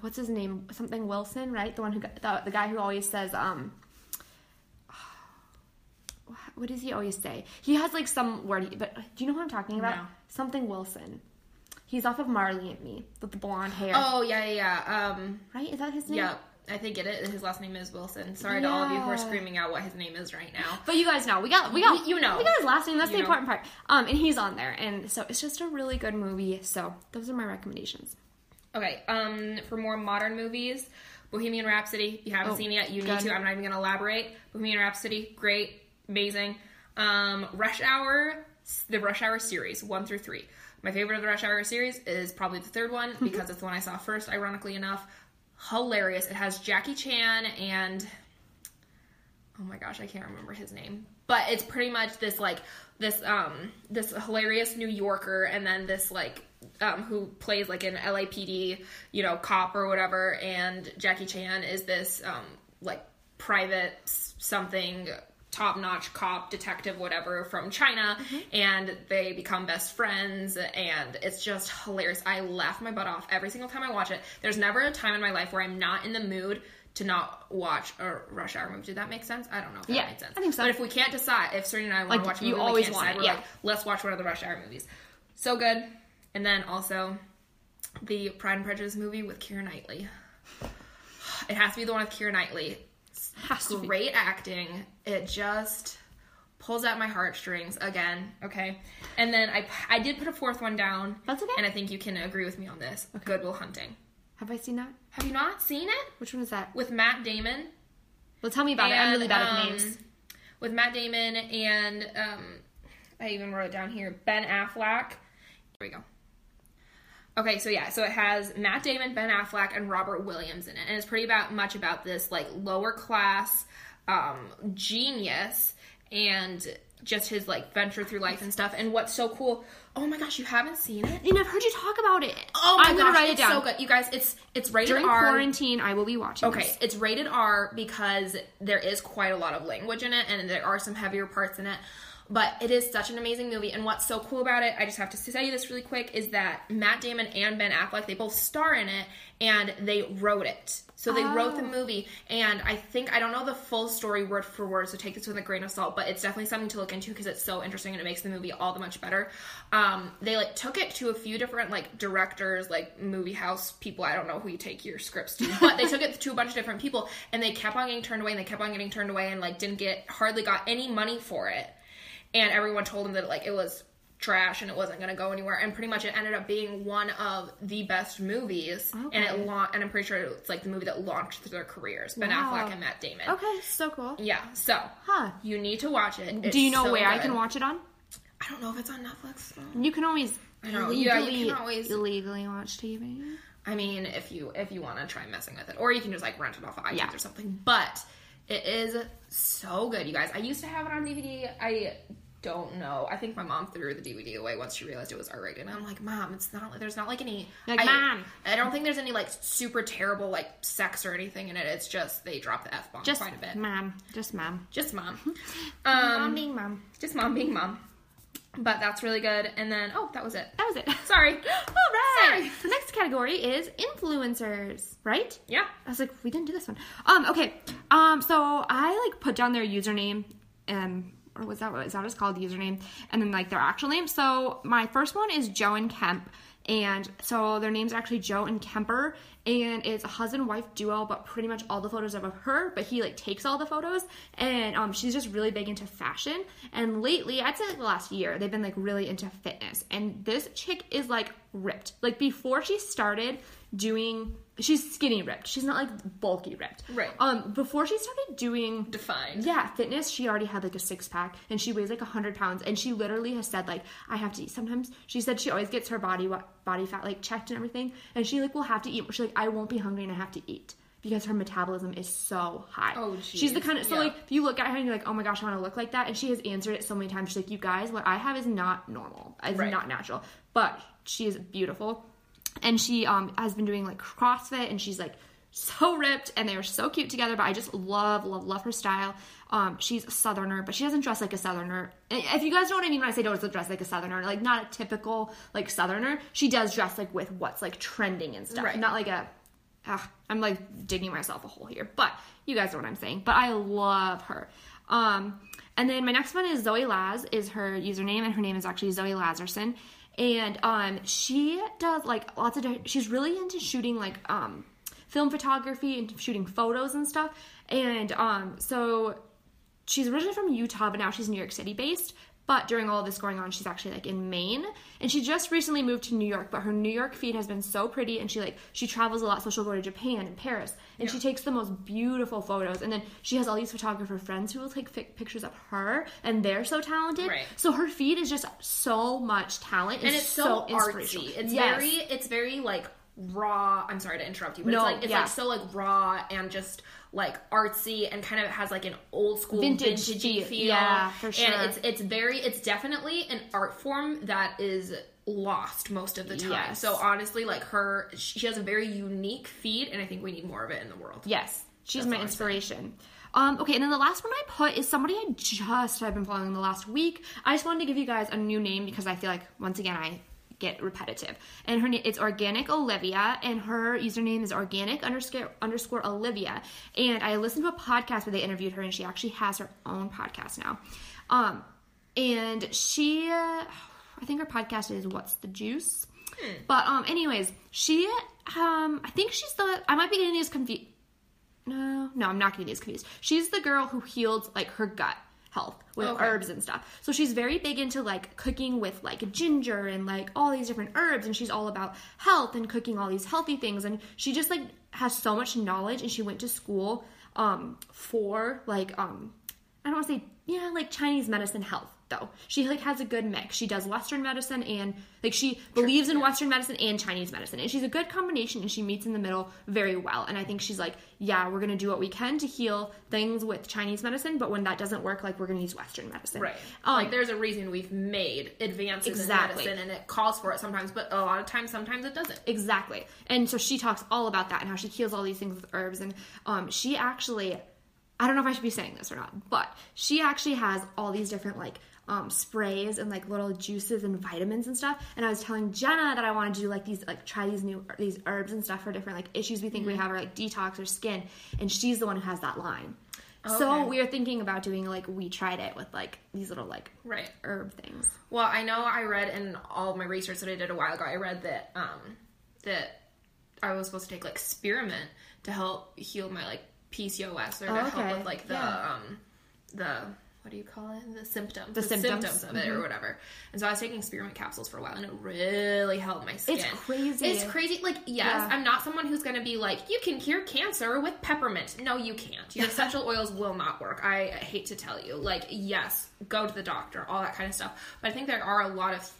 what's his name? Something Wilson, right? The one who got, the, the guy who always says, um, what does he always say? He has, like, some word, but do you know what I'm talking about? No. Something Wilson. He's off of Marley and Me with the blonde hair. Oh, yeah, yeah, yeah. Um, right? Is that his name? Yeah. I think it is. His last name is Wilson. Sorry yeah. to all of you who are screaming out what his name is right now. But you guys know. We got, we got, we, you know. We got his last name. That's you the know. important part. Um, and he's on there. And so it's just a really good movie. So those are my recommendations. Okay, um, for more modern movies, Bohemian Rhapsody, if you haven't oh, seen it yet, you good. need to. I'm not even going to elaborate. Bohemian Rhapsody, great, amazing. Um, Rush Hour, the Rush Hour series, one through three. My favorite of the Rush Hour series is probably the third one, because it's the one I saw first, ironically enough. Hilarious. It has Jackie Chan and, oh my gosh, I can't remember his name. But it's pretty much this, like, this, um, this hilarious New Yorker, and then this, like, Um, who plays, like, an L A P D, you know, cop or whatever, and Jackie Chan is this, um, like, private something, top-notch cop, detective, whatever, from China, mm-hmm. and they become best friends, and it's just hilarious. I laugh my butt off every single time I watch it. There's never a time in my life where I'm not in the mood to not watch a Rush Hour movie. Did that make sense? I don't know if that yeah, made sense. I think so. But if we can't decide, if Serena and I want like, to watch a movie, you always want decide, it. Yeah. Like, let's watch one of the Rush Hour movies. So good. And then also the Pride and Prejudice movie with Keira Knightley. It has to be the one with Keira Knightley. Has to Great be. acting. It just pulls at my heartstrings again. Okay. And then I, I did put a fourth one down. That's okay. And I think you can agree with me on this. Okay. Good Will Hunting. Have I seen that? Have you not seen it? Which one is that? With Matt Damon. Well, tell me about and, it. I'm really bad um, at names. With Matt Damon and um, I even wrote it down here. Ben Affleck. Here we go. Okay, so yeah, so it has Matt Damon, Ben Affleck, and Robert Williams in it, and it's pretty about much about this, like, lower class um, genius and just his, like, venture through life and stuff. And what's so cool... Oh, my gosh, you haven't seen it? And I've heard you talk about it. Oh, my I'm gosh. I'm going to write it down. It's so good. You guys, it's it's rated During R. During quarantine, I will be watching Okay, this. It's rated R because there is quite a lot of language in it, and there are some heavier parts in it. But it is such an amazing movie. And what's so cool about it, I just have to say this really quick, is that Matt Damon and Ben Affleck, they both star in it, and they wrote it. So they oh. wrote the movie. And I think, I don't know the full story word for word, so take this with a grain of salt, but it's definitely something to look into because it's so interesting and it makes the movie all the much better. Um, they, like, took it to a few different, like, directors, like, movie house people. I don't know who you take your scripts to, but they took it to a bunch of different people, and they kept on getting turned away, and they kept on getting turned away, and, like, didn't get, hardly got any money for it. And everyone told him that, like, it was trash and it wasn't going to go anywhere. And pretty much it ended up being one of the best movies. Okay. And it la- and I'm pretty sure it's, like, the movie that launched their careers. Ben wow. Affleck and Matt Damon. Okay, so cool. Yeah, so huh. you need to watch it. It's Do you know so where good. I can watch it on? I don't know if it's on Netflix. Though. You can always I know. Illegally, yeah, you can always illegally watch T V. I mean, if you if you want to try messing with it. Or you can just, like, rent it off of iTunes yeah. or something. But it is so good, you guys. I used to have it on D V D. I... don't know. I think my mom threw the D V D away once she realized it was R-rated. And I'm like, Mom, it's not, there's not like any, like, I, Mom. I don't think there's any like super terrible like sex or anything in it. It's just, they drop the F-bomb just quite a bit. Mom. Just Mom. Just Mom. Um, mom being Mom. Just Mom being Mom. But that's really good. And then, oh, that was it. That was it. Sorry. All right. Sorry. The next category is influencers, right? Yeah. I was like, we didn't do this one. Um, okay. Um, so I like put down their username and or was that what is that what it's called, username, and then like their actual name. So my first one is Joe and Kemp, and so their name's actually Joe and Kemper, and it's a husband wife duo, but pretty much all the photos are of her, but he like takes all the photos, and um she's just really big into fashion, and lately I'd say like the last year they've been like really into fitness, and this chick is like ripped. Like before she started doing she's skinny ripped. She's not like bulky ripped. Right. Um, before she started doing defined. Yeah, fitness, she already had like a six pack, and she weighs like a hundred pounds. And she literally has said like, I have to eat. Sometimes she said she always gets her body body fat like checked and everything, and she like will have to eat. She's like, I won't be hungry and I have to eat because her metabolism is so high. Oh, geez. She's the kind of so yeah. like if you look at her and you're like, oh my gosh, I want to look like that. And she has answered it so many times. She's like, you guys, what I have is not normal. It's right. not natural. But she is beautiful. And she um, has been doing, like, CrossFit, and she's, like, so ripped, and they are so cute together, but I just love, love, love her style. Um, she's a Southerner, but she doesn't dress like a Southerner. If you guys know what I mean when I say don't dress like a Southerner, like, not a typical, like, Southerner. She does dress, like, with what's, like, trending and stuff. Right. Not like a... Ugh, I'm, like, digging myself a hole here. But you guys know what I'm saying. But I love her. Um, and then my next one is Zoe Laz is her username, and her name is actually Zoe Lazarson. And, um, she does, like, lots of, she's really into shooting, like, um, film photography and shooting photos and stuff. And, um, so she's originally from Utah, but now she's New York City based. But during all of this going on, she's actually, like, in Maine. And she just recently moved to New York, but her New York feed has been so pretty. And she, like, she travels a lot. So she'll go to Japan and Paris. And yeah. she takes the most beautiful photos. And then she has all these photographer friends who will take f- pictures of her. And they're so talented. Right. So her feed is just so much talent. And, and it's so, so artsy. It's yes. very, it's very, like, raw. I'm sorry to interrupt you, but no, it's, like, it's, yeah. like, so, like, raw and just... like artsy and kind of has like an old school vintage vintagey feel. Yeah, for sure. And it's it's very it's definitely an art form that is lost most of the time. Yes. So honestly, like her, she has a very unique feed, and I think we need more of it in the world. Yes, she's That's my inspiration. Um, okay, and then the last one I put is somebody I just have been following the last week. I just wanted to give you guys a new name because I feel like once again I. get repetitive. And her name, it's Organic Olivia, and her username is organic underscore underscore Olivia. And I listened to a podcast where they interviewed her, and she actually has her own podcast now. Um, and she, uh, I think her podcast is What's the Juice? Hmm. But um, anyways, she, um, I think she's the, I might be getting these confused. No, no, I'm not getting these confused. She's the girl who healed like her gut health with okay. herbs and stuff. So she's very big into like cooking with like ginger and like all these different herbs, and she's all about health and cooking all these healthy things, and she just like has so much knowledge, and she went to school um for like um I don't want to say yeah like Chinese medicine health. though. She like has a good mix. She does Western medicine and like she believes in yeah. Western medicine and Chinese medicine, and she's a good combination, and she meets in the middle very well. And I think she's like, yeah, we're gonna do what we can to heal things with Chinese medicine, but when that doesn't work, like we're gonna use Western medicine. Right. Um, like there's a reason we've made advances exactly. in medicine, and it calls for it sometimes, but a lot of times, sometimes it doesn't. Exactly. And so she talks all about that and how she heals all these things with herbs, and um, she actually. I don't know if I should be saying this or not, but she actually has all these different, like, um, sprays and, like, little juices and vitamins and stuff. And I was telling Jenna that I wanted to do, like, these, like, try these new, these herbs and stuff for different, like, issues we think mm-hmm. we have or, like, detox or skin. And she's the one who has that line. Okay. So we are thinking about doing, like, we tried it with, like, these little, like, right. herb things. Well, I know I read in all of my research that I did a while ago, I read that, um, that I was supposed to take, like, spearmint to help heal my, like, P C O S or to oh, okay. help with like the yeah. um the what do you call it the symptoms the, the symptoms. symptoms of it mm-hmm. or whatever. And so I was taking spearmint capsules for a while, and it really helped my skin. It's crazy. It's crazy. Like yes, yeah. I'm not someone who's going to be like you can cure cancer with peppermint. No, you can't. Your essential oils will not work. I hate to tell you. Like yes, go to the doctor, all that kind of stuff. But I think there are a lot of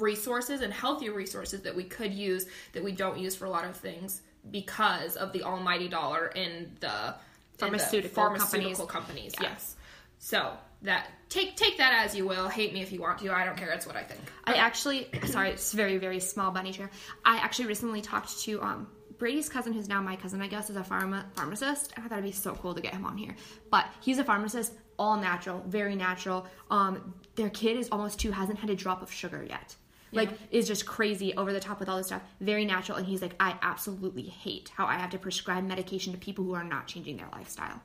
resources and healthier resources that we could use that we don't use for a lot of things. Because of the almighty dollar in the pharmaceutical, in the pharmaceutical companies, companies. Yeah. Yes. So that take take that as you will. Hate me if you want to. I don't care. It's what I think. I okay. actually sorry, it's very very small bunny chair. I actually recently talked to um Brady's cousin, who's now my cousin, I guess, is a pharma pharmacist. And I thought it'd be so cool to get him on here. But he's a pharmacist, all natural, very natural. Um, their kid is almost two, hasn't had a drop of sugar yet. Like, yeah. is just crazy, over the top with all this stuff, very natural. And he's like, I absolutely hate how I have to prescribe medication to people who are not changing their lifestyle.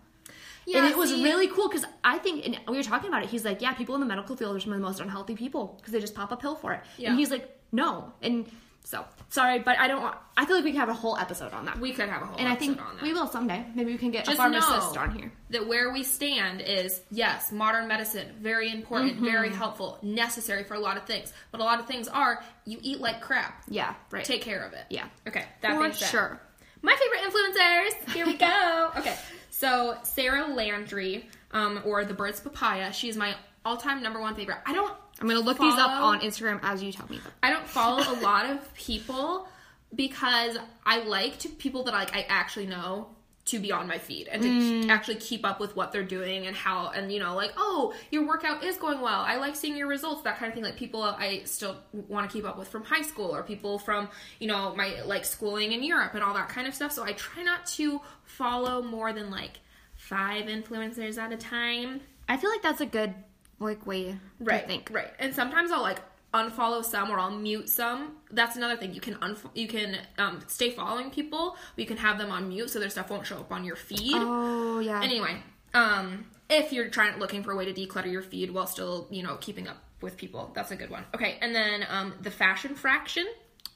Yeah, and it see, was really cool because I think, and we were talking about it, he's like, yeah, people in the medical field are some of the most unhealthy people because they just pop a pill for it. Yeah. And he's like, no. And so, sorry, but I don't want, I feel like we could have a whole episode on that. We could have a whole and episode on that. And I think we will someday. Maybe we can get just a pharmacist on here. That where we stand is, yes, modern medicine, very important, mm-hmm. very helpful, necessary for a lot of things. But a lot of things are, you eat like crap. Yeah, right. Take care of it. Yeah. Okay, that being said. For sure. My favorite influencers, here we go. Okay, so Sarah Landry, um, or The Bird's Papaya, she's my all-time number one favorite. I don't I'm going to look follow, these up on Instagram as you tell me. I don't follow a lot of people because I like to people that like I actually know to be on my feed and to mm. actually keep up with what they're doing and how, and you know, like, oh, your workout is going well. I like seeing your results, that kind of thing. Like people I still want to keep up with from high school or people from, you know, my like schooling in Europe and all that kind of stuff. So I try not to follow more than like five influencers at a time. I feel like that's a good like way right, to think. Right. And sometimes I'll like unfollow some or I'll mute some. That's another thing. You can unfo- you can um, stay following people, but you can have them on mute so their stuff won't show up on your feed. Oh, yeah. Anyway, um, if you're trying looking for a way to declutter your feed while still, you know, keeping up with people, that's a good one. Okay, and then um, the Fashion Fraction.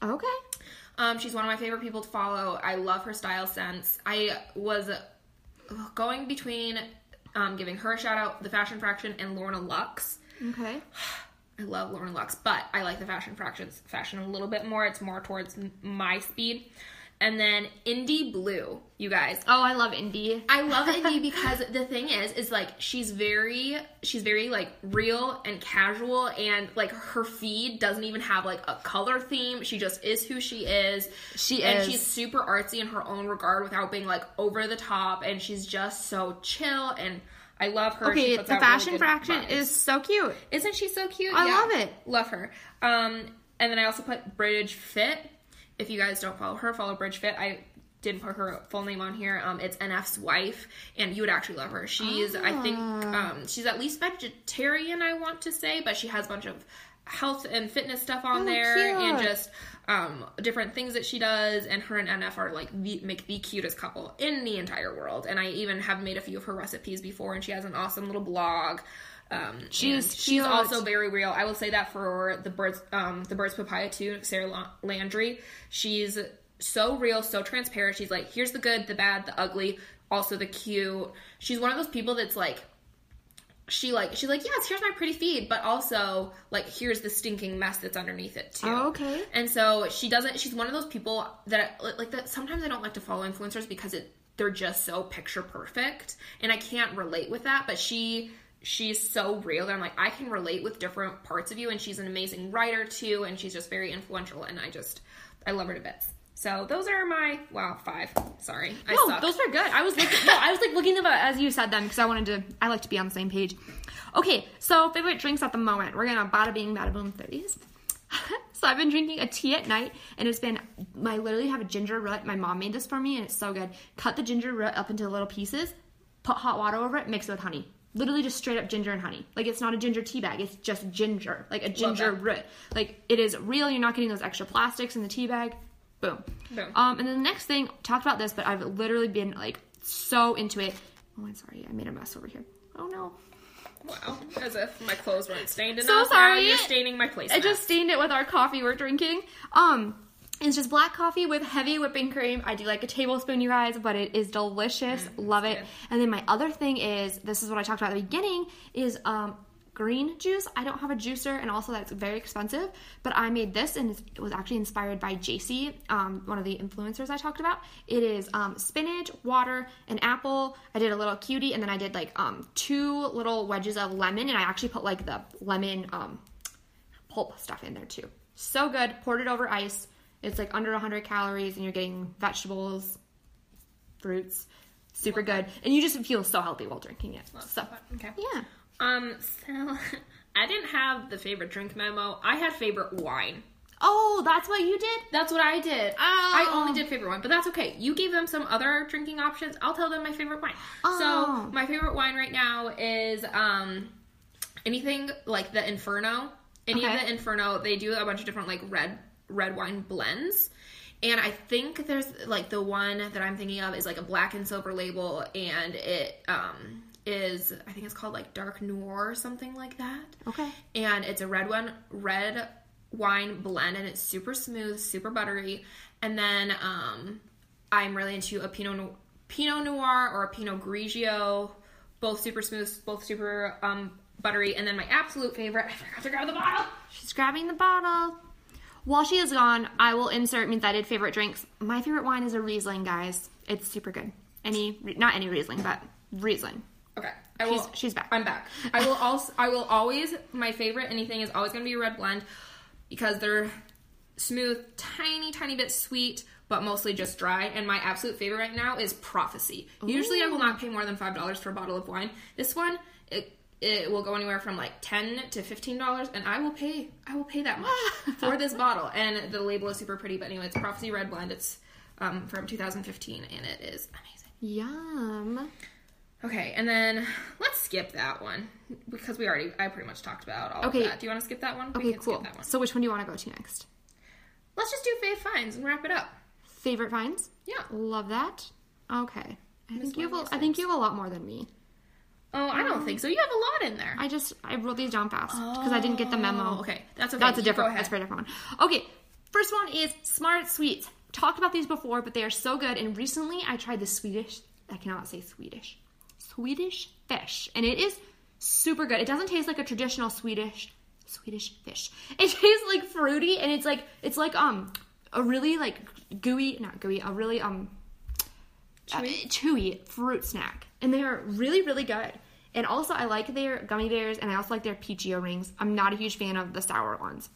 Okay. Um, she's one of my favorite people to follow. I love her style sense. I was going between Um, giving her a shout out, the Fashion Fraction, and Lorna Lux. Okay. I love Lorna Lux, but I like the Fashion Fraction's fashion a little bit more. It's more towards my speed. And then Indie Blue, you guys. Oh, I love Indie. I love Indie because the thing is, is like she's very, she's very like real and casual, and like her feed doesn't even have like a color theme. She just is who she is. She and is. And she's super artsy in her own regard without being like over the top. And she's just so chill, and I love her. Okay, the Fashion really Fraction vibes. Is so cute. Isn't she so cute? I yeah. love it. Love her. Um, and then I also put Bridge Fit. If you guys don't follow her, follow Bridge Fit. I didn't put her full name on here. Um, it's N F's wife, and you would actually love her. She's, ah. I think, um, she's at least vegetarian, I want to say, but she has a bunch of health and fitness stuff on oh, there cute. And just um, different things that she does. And her and N F are like the, make the cutest couple in the entire world. And I even have made a few of her recipes before, and she has an awesome little blog. Um, she's she's also very real. I will say that for the birds, um, the Bird's Papaya too, Sarah Landry. She's so real, so transparent. She's like, here's the good, the bad, the ugly, also the cute. She's one of those people that's like, she like she's like, yes, here's my pretty feed, but also like here's the stinking mess that's underneath it too. Oh, okay. And so she doesn't. She's one of those people that I, like that. Sometimes I don't like to follow influencers because it they're just so picture perfect, and I can't relate with that. But she. she's so real. And I'm like, I can relate with different parts of you. And she's an amazing writer too. And she's just very influential. And I just, I love her to bits. So those are my, wow, five. Sorry. I no, suck. Those are good. I was looking, no, I was like looking them up as you said them because I wanted to, I like to be on the same page. Okay. So favorite drinks at the moment. We're going to bada bing, bada boom thirties. So I've been drinking a tea at night, and it's been, I literally have a ginger root. My mom made this for me, and it's so good. Cut the ginger root up into little pieces, put hot water over it, mix it with honey. Literally just straight up ginger and honey. Like, it's not a ginger tea bag. It's just ginger, like a ginger root. Like, it is real. You're not getting those extra plastics in the tea bag. Boom. Boom. Um, and then the next thing, talked about this, but I've literally been, like, so into it. Oh, I'm sorry. I made a mess over here. Oh, no. Wow, as if my clothes weren't stained enough. So sorry. Now you're staining my place. I just stained it with our coffee we're drinking. Um, it's just black coffee with heavy whipping cream. I do like a tablespoon, you guys, but it is delicious. Mm, Love it. Good. And then my other thing is, this is what I talked about at the beginning, is um green juice. I don't have a juicer, and also that's very expensive, but I made this, and it was actually inspired by J C, um, one of the influencers I talked about. It is um, spinach, water, an apple. I did a little cutie, and then I did like um, two little wedges of lemon, and I actually put like the lemon um, pulp stuff in there too. So good. Poured it over ice. It's like under one hundred calories, and you're getting vegetables, fruits. Super good. And you just feel so healthy while drinking it. So, okay. Yeah. Um, so, I didn't have the favorite drink memo. I had favorite wine. Oh, that's what you did? That's what I did. Oh. I only did favorite wine, but that's okay. You gave them some other drinking options. I'll tell them my favorite wine. Oh. So, my favorite wine right now is, um, anything like the Inferno. Any okay. of the Inferno, they do a bunch of different, like, red, red wine blends. And I think there's, like, the one that I'm thinking of is, like, a black and silver label, and it, um... is, I think it's called, like, Dark Noir or something like that. Okay. And it's a red one, red wine blend, and it's super smooth, super buttery. And then um, I'm really into a Pinot no- Pinot Noir or a Pinot Grigio, both super smooth, both super um, buttery. And then my absolute favorite, I forgot to grab the bottle. She's grabbing the bottle. While she is gone, I will insert, means I did favorite drinks. My favorite wine is a Riesling, guys. It's super good. Any, not any Riesling, but Riesling. Okay, I will, she's, she's back. I'm back. I will also. I will always. My favorite anything is always going to be a red blend because they're smooth, tiny, tiny bit sweet, but mostly just dry. And my absolute favorite right now is Prophecy. Ooh. Usually, I will not pay more than five dollars for a bottle of wine. This one, it it will go anywhere from like ten to fifteen dollars, and I will pay. I will pay that much for this bottle. And the label is super pretty. But anyway, it's Prophecy Red Blend. It's um, from two thousand fifteen, and it is amazing. Yum. Okay, and then let's skip that one because we already, I pretty much talked about all okay. of that. Do you want to skip that one? Okay, we can cool. Skip that one. So which one do you want to go to next? Let's just do fave finds and wrap it up. Favorite finds? Yeah. Love that. Okay. I think, you have, I think you have a lot more than me. Oh, I don't um, think so. You have a lot in there. I just, I wrote these down fast because oh, I didn't get the memo. Okay, that's okay. That's a different, that's a different one. Okay, first one is Smart Sweets. Talked about these before, but they are so good. And recently I tried the Swedish, I cannot say Swedish. Swedish fish, and it is super good. It doesn't taste like a traditional Swedish Swedish fish. It tastes like fruity, and it's like it's like um a really like gooey, not gooey, a really um chewy, uh, chewy fruit snack, and they are really really good. And also, I like their gummy bears, and I also like their Peachio rings. I'm not a huge fan of the sour ones.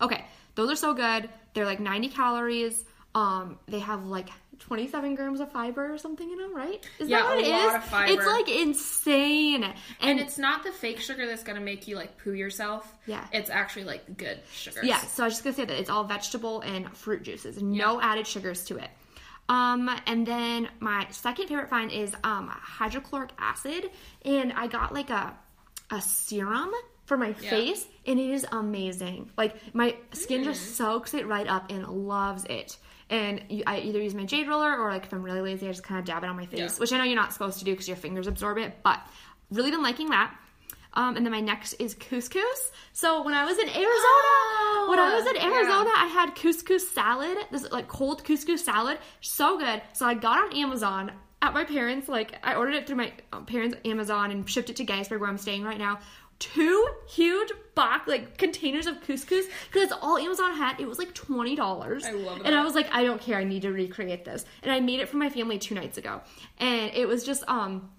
Okay, those are so good. They're like ninety calories. Um, they have like twenty-seven grams of fiber or something in them, right? Is yeah, that what a it lot is? Of fiber. It's like insane, and, and it's not the fake sugar that's gonna make you like poo yourself. Yeah, it's actually like good sugar. Yeah, so I was just gonna say that it's all vegetable and fruit juices, no yeah. added sugars to it. Um, and then my second favorite find is um hydrochloric acid, and I got like a a serum for my yeah. face, and it is amazing. Like my skin mm. just soaks it right up and loves it. And you, I either use my jade roller or, like, if I'm really lazy, I just kind of dab it on my face. Yeah. Which I know you're not supposed to do because your fingers absorb it. But really been liking that. Um, and then my next is couscous. So when I was in Arizona, oh, when I was in Arizona, yeah. I had couscous salad. This, like, cold couscous salad. So good. So I got on Amazon at my parents. Like, I ordered it through my parents' Amazon and shipped it to Gettysburg where I'm staying right now. Two huge box, like, containers of couscous, because that's all Amazon had. It was, like, twenty dollars. I love that. And I was like, I don't care. I need to recreate this. And I made it for my family two nights ago. And it was just, um,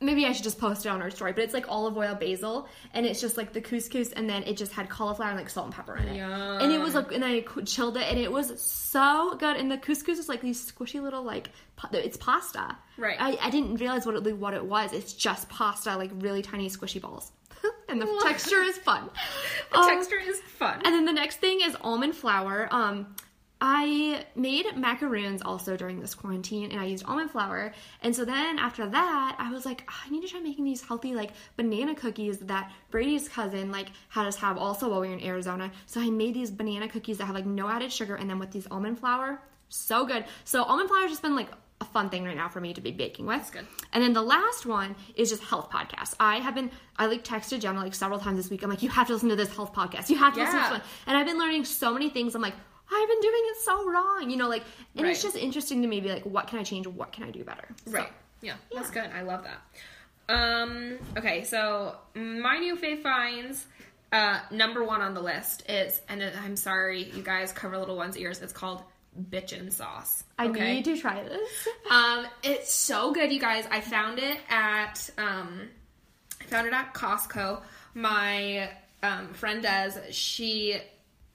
maybe I should just post it on our story, but it's like olive oil basil, and it's just like the couscous, and then it just had cauliflower and like salt and pepper in it. Yum. And it was like, and I chilled it, and it was so good. And the couscous is like these squishy little like, it's pasta. Right. I, I didn't realize what it, what it was. It's just pasta, like really tiny squishy balls. And the what? texture is fun. The um, texture is fun. And then the next thing is almond flour. Um, I made macaroons also during this quarantine, and I used almond flour. And so then after that, I was like, oh, I need to try making these healthy, like, banana cookies that Brady's cousin, like, had us have also while we were in Arizona. So I made these banana cookies that have, like, no added sugar, and then with these almond flour, so good. So almond flour has just been, like, a fun thing right now for me to be baking with. That's good. And then the last one is just health podcasts. I have been, I like texted Jenna, like, several times this week. I'm like, you have to listen to this health podcast. You have to yeah. listen to this one. And I've been learning so many things. I'm like, I've been doing it so wrong, you know, like, and right. it's just interesting to me, be like, what can I change? What can I do better? So, right. Yeah, yeah. That's good. I love that. Um, okay. So my new fave finds, uh, number one on the list is, and I'm sorry, you guys, cover little one's ears. It's called Bitchin' Sauce. Okay? I need to try this. um, it's so good. You guys, I found it at, um, I found it at Costco. My, um, friend Des, she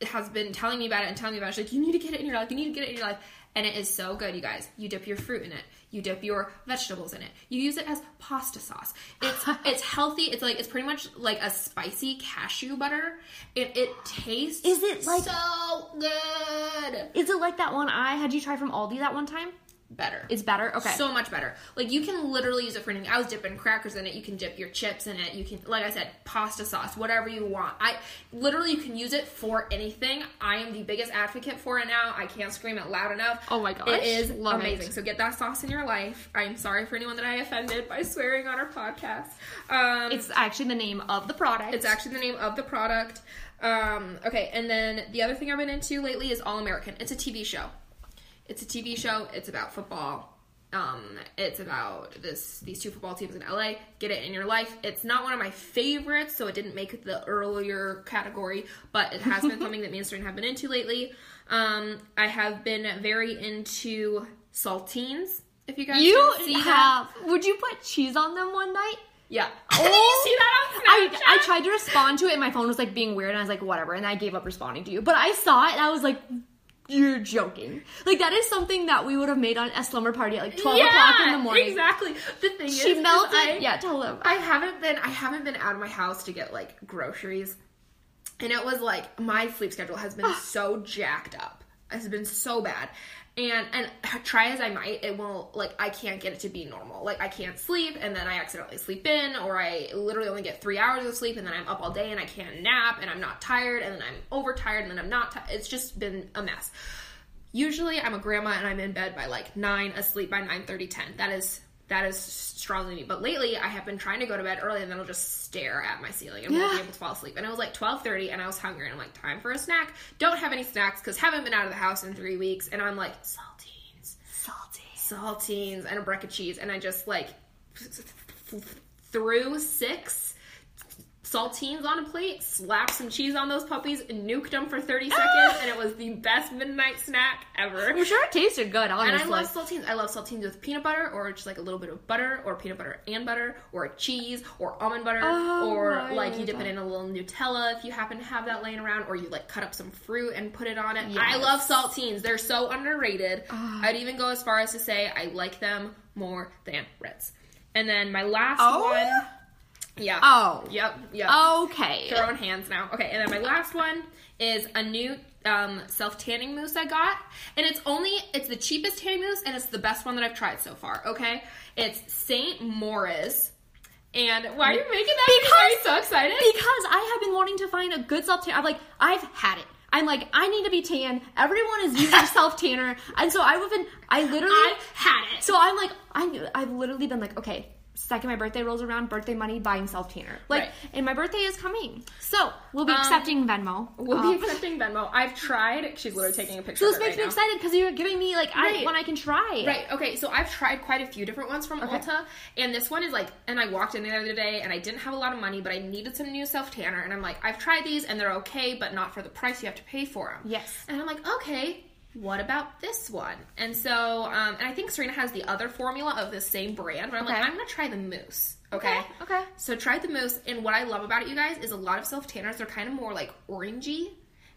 has been telling me about it and telling me about it. She's like, you need to get it in your life. You need to get it in your life. And it is so good, you guys. You dip your fruit in it. You dip your vegetables in it. You use it as pasta sauce. It's it's healthy. It's like, it's pretty much like a spicy cashew butter. It, it tastes is it like, so good. Is it like that one I had you try from Aldi that one time? Better. It's better? Okay. So much better. Like, you can literally use it for anything. I was dipping crackers in it. You can dip your chips in it. You can, like I said, pasta sauce, whatever you want. I, literally, you can use it for anything. I am the biggest advocate for it now. I can't scream it loud enough. Oh my gosh. It is Love amazing. It. So get that sauce in your life. I'm sorry for anyone that I offended by swearing on our podcast. Um, it's actually the name of the product. It's actually the name of the product. Um, okay, and then the other thing I've been into lately is All American. It's a T V show. It's a T V show. It's about football. Um, it's about this these two football teams in L A. Get it in your life. It's not one of my favorites, so it didn't make the earlier category, but it has been something that me and Stern have been into lately. Um, I have been very into saltines, if you guys you can see have, that. Would you put cheese on them one night? Yeah. Oh, did you see that on Snapchat? I, I tried to respond to it, and my phone was, like, being weird, and I was like, whatever, and I gave up responding to you. But I saw it, and I was like... You're joking. Like, that is something that we would have made on a slumber party at, like, twelve yeah, o'clock in the morning. Exactly. The thing she is... She melted... I, yeah, tell them. I haven't been... I haven't been out of my house to get, like, groceries. And it was, like... My sleep schedule has been so jacked up. It's been so bad. And, and try as I might, it won't... Like, I can't get it to be normal. Like, I can't sleep, and then I accidentally sleep in, or I literally only get three hours of sleep, and then I'm up all day, and I can't nap, and I'm not tired, and then I'm overtired, and then I'm not tired. It's just been a mess. Usually, I'm a grandma, and I'm in bed by, like, nine, asleep by nine thirty, ten. That is... That is strongly me. But lately, I have been trying to go to bed early, and then I'll just stare at my ceiling and yeah. won't be able to fall asleep. And it was like twelve thirty, and I was hungry, and I'm like, time for a snack. Don't have any snacks, because haven't been out of the house in three weeks. And I'm like, saltines. Saltines. Saltines. And a brick of cheese. And I just, like, threw six saltines on a plate, slapped some cheese on those puppies, nuked them for thirty seconds, and it was the best midnight snack ever. I'm sure it tasted good, honestly. And I love saltines. I love saltines with peanut butter, or just like a little bit of butter, or peanut butter and butter, or cheese, or almond butter, oh, or like you dip God. It in a little Nutella if you happen to have that laying around, or you like cut up some fruit and put it on it. Yes. I love saltines. They're so underrated. Oh. I'd even go as far as to say I like them more than Ritz. And then my last oh. one... Yeah. Oh. Yep. Yep. Okay. Throwing hands now. Okay. And then my last one is a new um, self-tanning mousse I got. And it's only, it's the cheapest tanning mousse, and it's the best one that I've tried so far. Okay. It's Saint Morris. And why are you making that? Because, are you so excited? Because I have been wanting to find a good self-tanner. I'm like, I've had it. I'm like, I need to be tan. Everyone is using self-tanner. And so I've been, I literally. I've had it. So I'm like, I, I've literally been like, okay. Second, my birthday rolls around, birthday money, buying self-tanner. Like, right. And my birthday is coming. So, we'll be um, accepting Venmo. We'll um, be accepting Venmo. I've tried. She's literally taking a picture so of it right now. So, this makes me excited because you're giving me, like, right. I, one I can try. Right. Okay. So, I've tried quite a few different ones from okay. Ulta. And this one is, like, and I walked in the other day, and I didn't have a lot of money, but I needed some new self-tanner. And I'm like, I've tried these, and they're okay, but not for the price you have to pay for them. Yes. And I'm like, okay. what about this one? And so, um, and I think Serena has the other formula of the same brand, but I'm okay. like, I'm going to try the mousse. Okay? okay? Okay. So try the mousse, and what I love about it, you guys, is a lot of self-tanners, they're kind of more, like, orangey,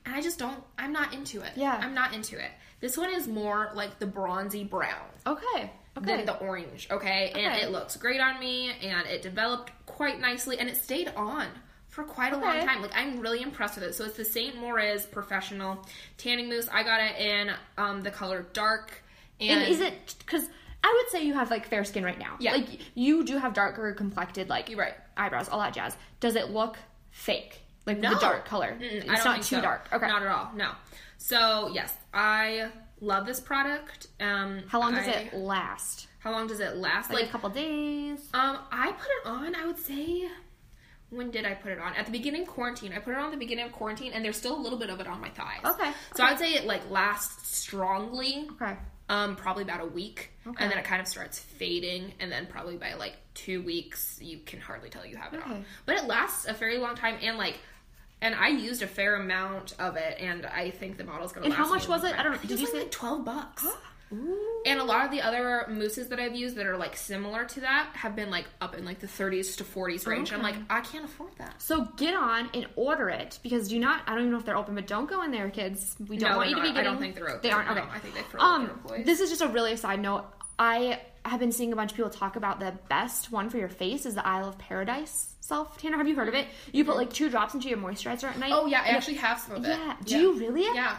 and I just don't, I'm not into it. Yeah. I'm not into it. This one is more, like, the bronzy brown. Okay. Okay. Than the orange, okay? okay? And it looks great on me, and it developed quite nicely, and it stayed on for quite a okay. long time. Like, I'm really impressed with it. So it's the Saint Moritz Professional Tanning Mousse. I got it in um, the color dark. And, and is it, because I would say you have, like, fair skin right now. Yeah. Like, you do have darker complected, like, You're right. eyebrows, all that jazz. Does it look fake? Like, no. the dark color? Mm-mm, it's I don't not think too so. dark. Okay. Not at all. No. So, yes. I love this product. Um, how long I, does it last? How long does it last? Like, like a couple days? Um, I put it on, I would say... When did I put it on? At the beginning of quarantine. I put it on at the beginning of quarantine, and there's still a little bit of it on my thighs. Okay. So okay. I would say it, like, lasts strongly. Okay. Um, probably about a week. Okay. And then it kind of starts fading, and then probably by, like, two weeks, you can hardly tell you have it okay. on. But it lasts a very long time, and, like, and I used a fair amount of it, and I think the model's going to last. And how much was it? Time. I don't know. I think did it was, you like, say? like, twelve bucks. Huh? Ooh. And a lot of the other mousses that I've used that are, like, similar to that have been, like, up in, like, the thirties to forties range. Okay. And I'm like, I can't afford that. So get on and order it, because do not, I don't even know if they're open, but don't go in there, kids. We don't no, want you not. to be getting. I don't think they're open. They aren't. Okay. No, I think they're um, This is just a really side note. I have been seeing a bunch of people talk about the best one for your face is the Isle of Paradise self tanner. Have you heard of it? You mm-hmm. put, like, two drops into your moisturizer at night. Oh, yeah. I actually have some of it. Yeah. Do yeah. you really? Yeah.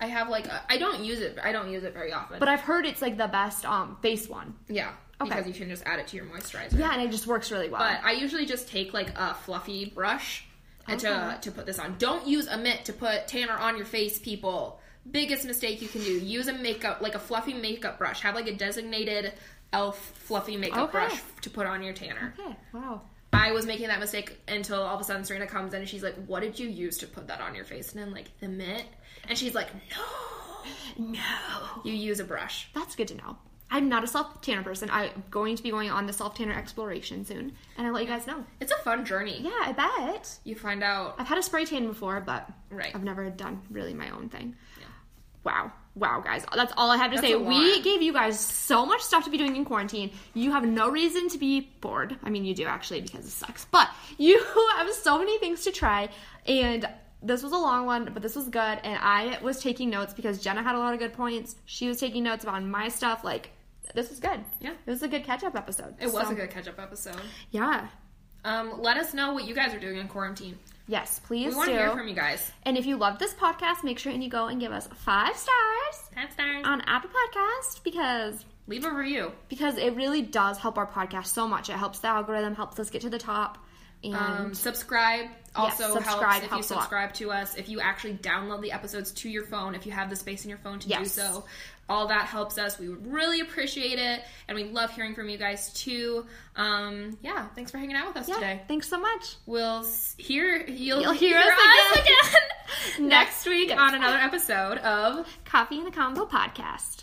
I have, like, a, I don't use it, I don't use it very often. But I've heard it's, like, the best um, face one. Yeah. Okay. Because you can just add it to your moisturizer. Yeah, and it just works really well. But I usually just take, like, a fluffy brush okay. to to put this on. Don't use a mitt to put tanner on your face, people. Biggest mistake you can do. Use a makeup, like a fluffy makeup brush. Have, like, a designated elf fluffy makeup okay. brush to put on your tanner. Okay, wow. I was making that mistake until all of a sudden Serena comes in and she's like, what did you use to put that on your face? And I'm like, the mitt? And she's like, no, no. You use a brush. That's good to know. I'm not a self-tanner person. I'm going to be going on the self-tanner exploration soon, and I'll let you guys know. It's a fun journey. Yeah, I bet. You find out. I've had a spray tan before, but right. I've never done really my own thing. Yeah. Wow. Wow, guys. That's all I have to That's say. We gave you guys so much stuff to be doing in quarantine. You have no reason to be bored. I mean, you do, actually, because it sucks. But you have so many things to try, and this was a long one, but this was good, and I was taking notes because Jenna had a lot of good points. She was taking notes about my stuff. Like, this was good. Yeah. It was a good catch-up episode. It so, was a good catch-up episode. Yeah. Um, let us know what you guys are doing in quarantine. Yes, please do. We want to hear from you guys. And if you love this podcast, make sure and you go and give us five stars. Five stars. On Apple Podcast, because... Leave a review. Because it really does help our podcast so much. It helps the algorithm, helps us get to the top. And um, subscribe also yes, subscribe helps if helps you subscribe to us. If you actually download the episodes to your phone, if you have the space in your phone to yes. do so, all that helps us. We would really appreciate it, and we love hearing from you guys too. Um, yeah, thanks for hanging out with us yeah, today. Thanks so much. We'll hear you'll, you'll hear, hear us again, us again next week yes. on another episode of Coffee and a Combo Podcast.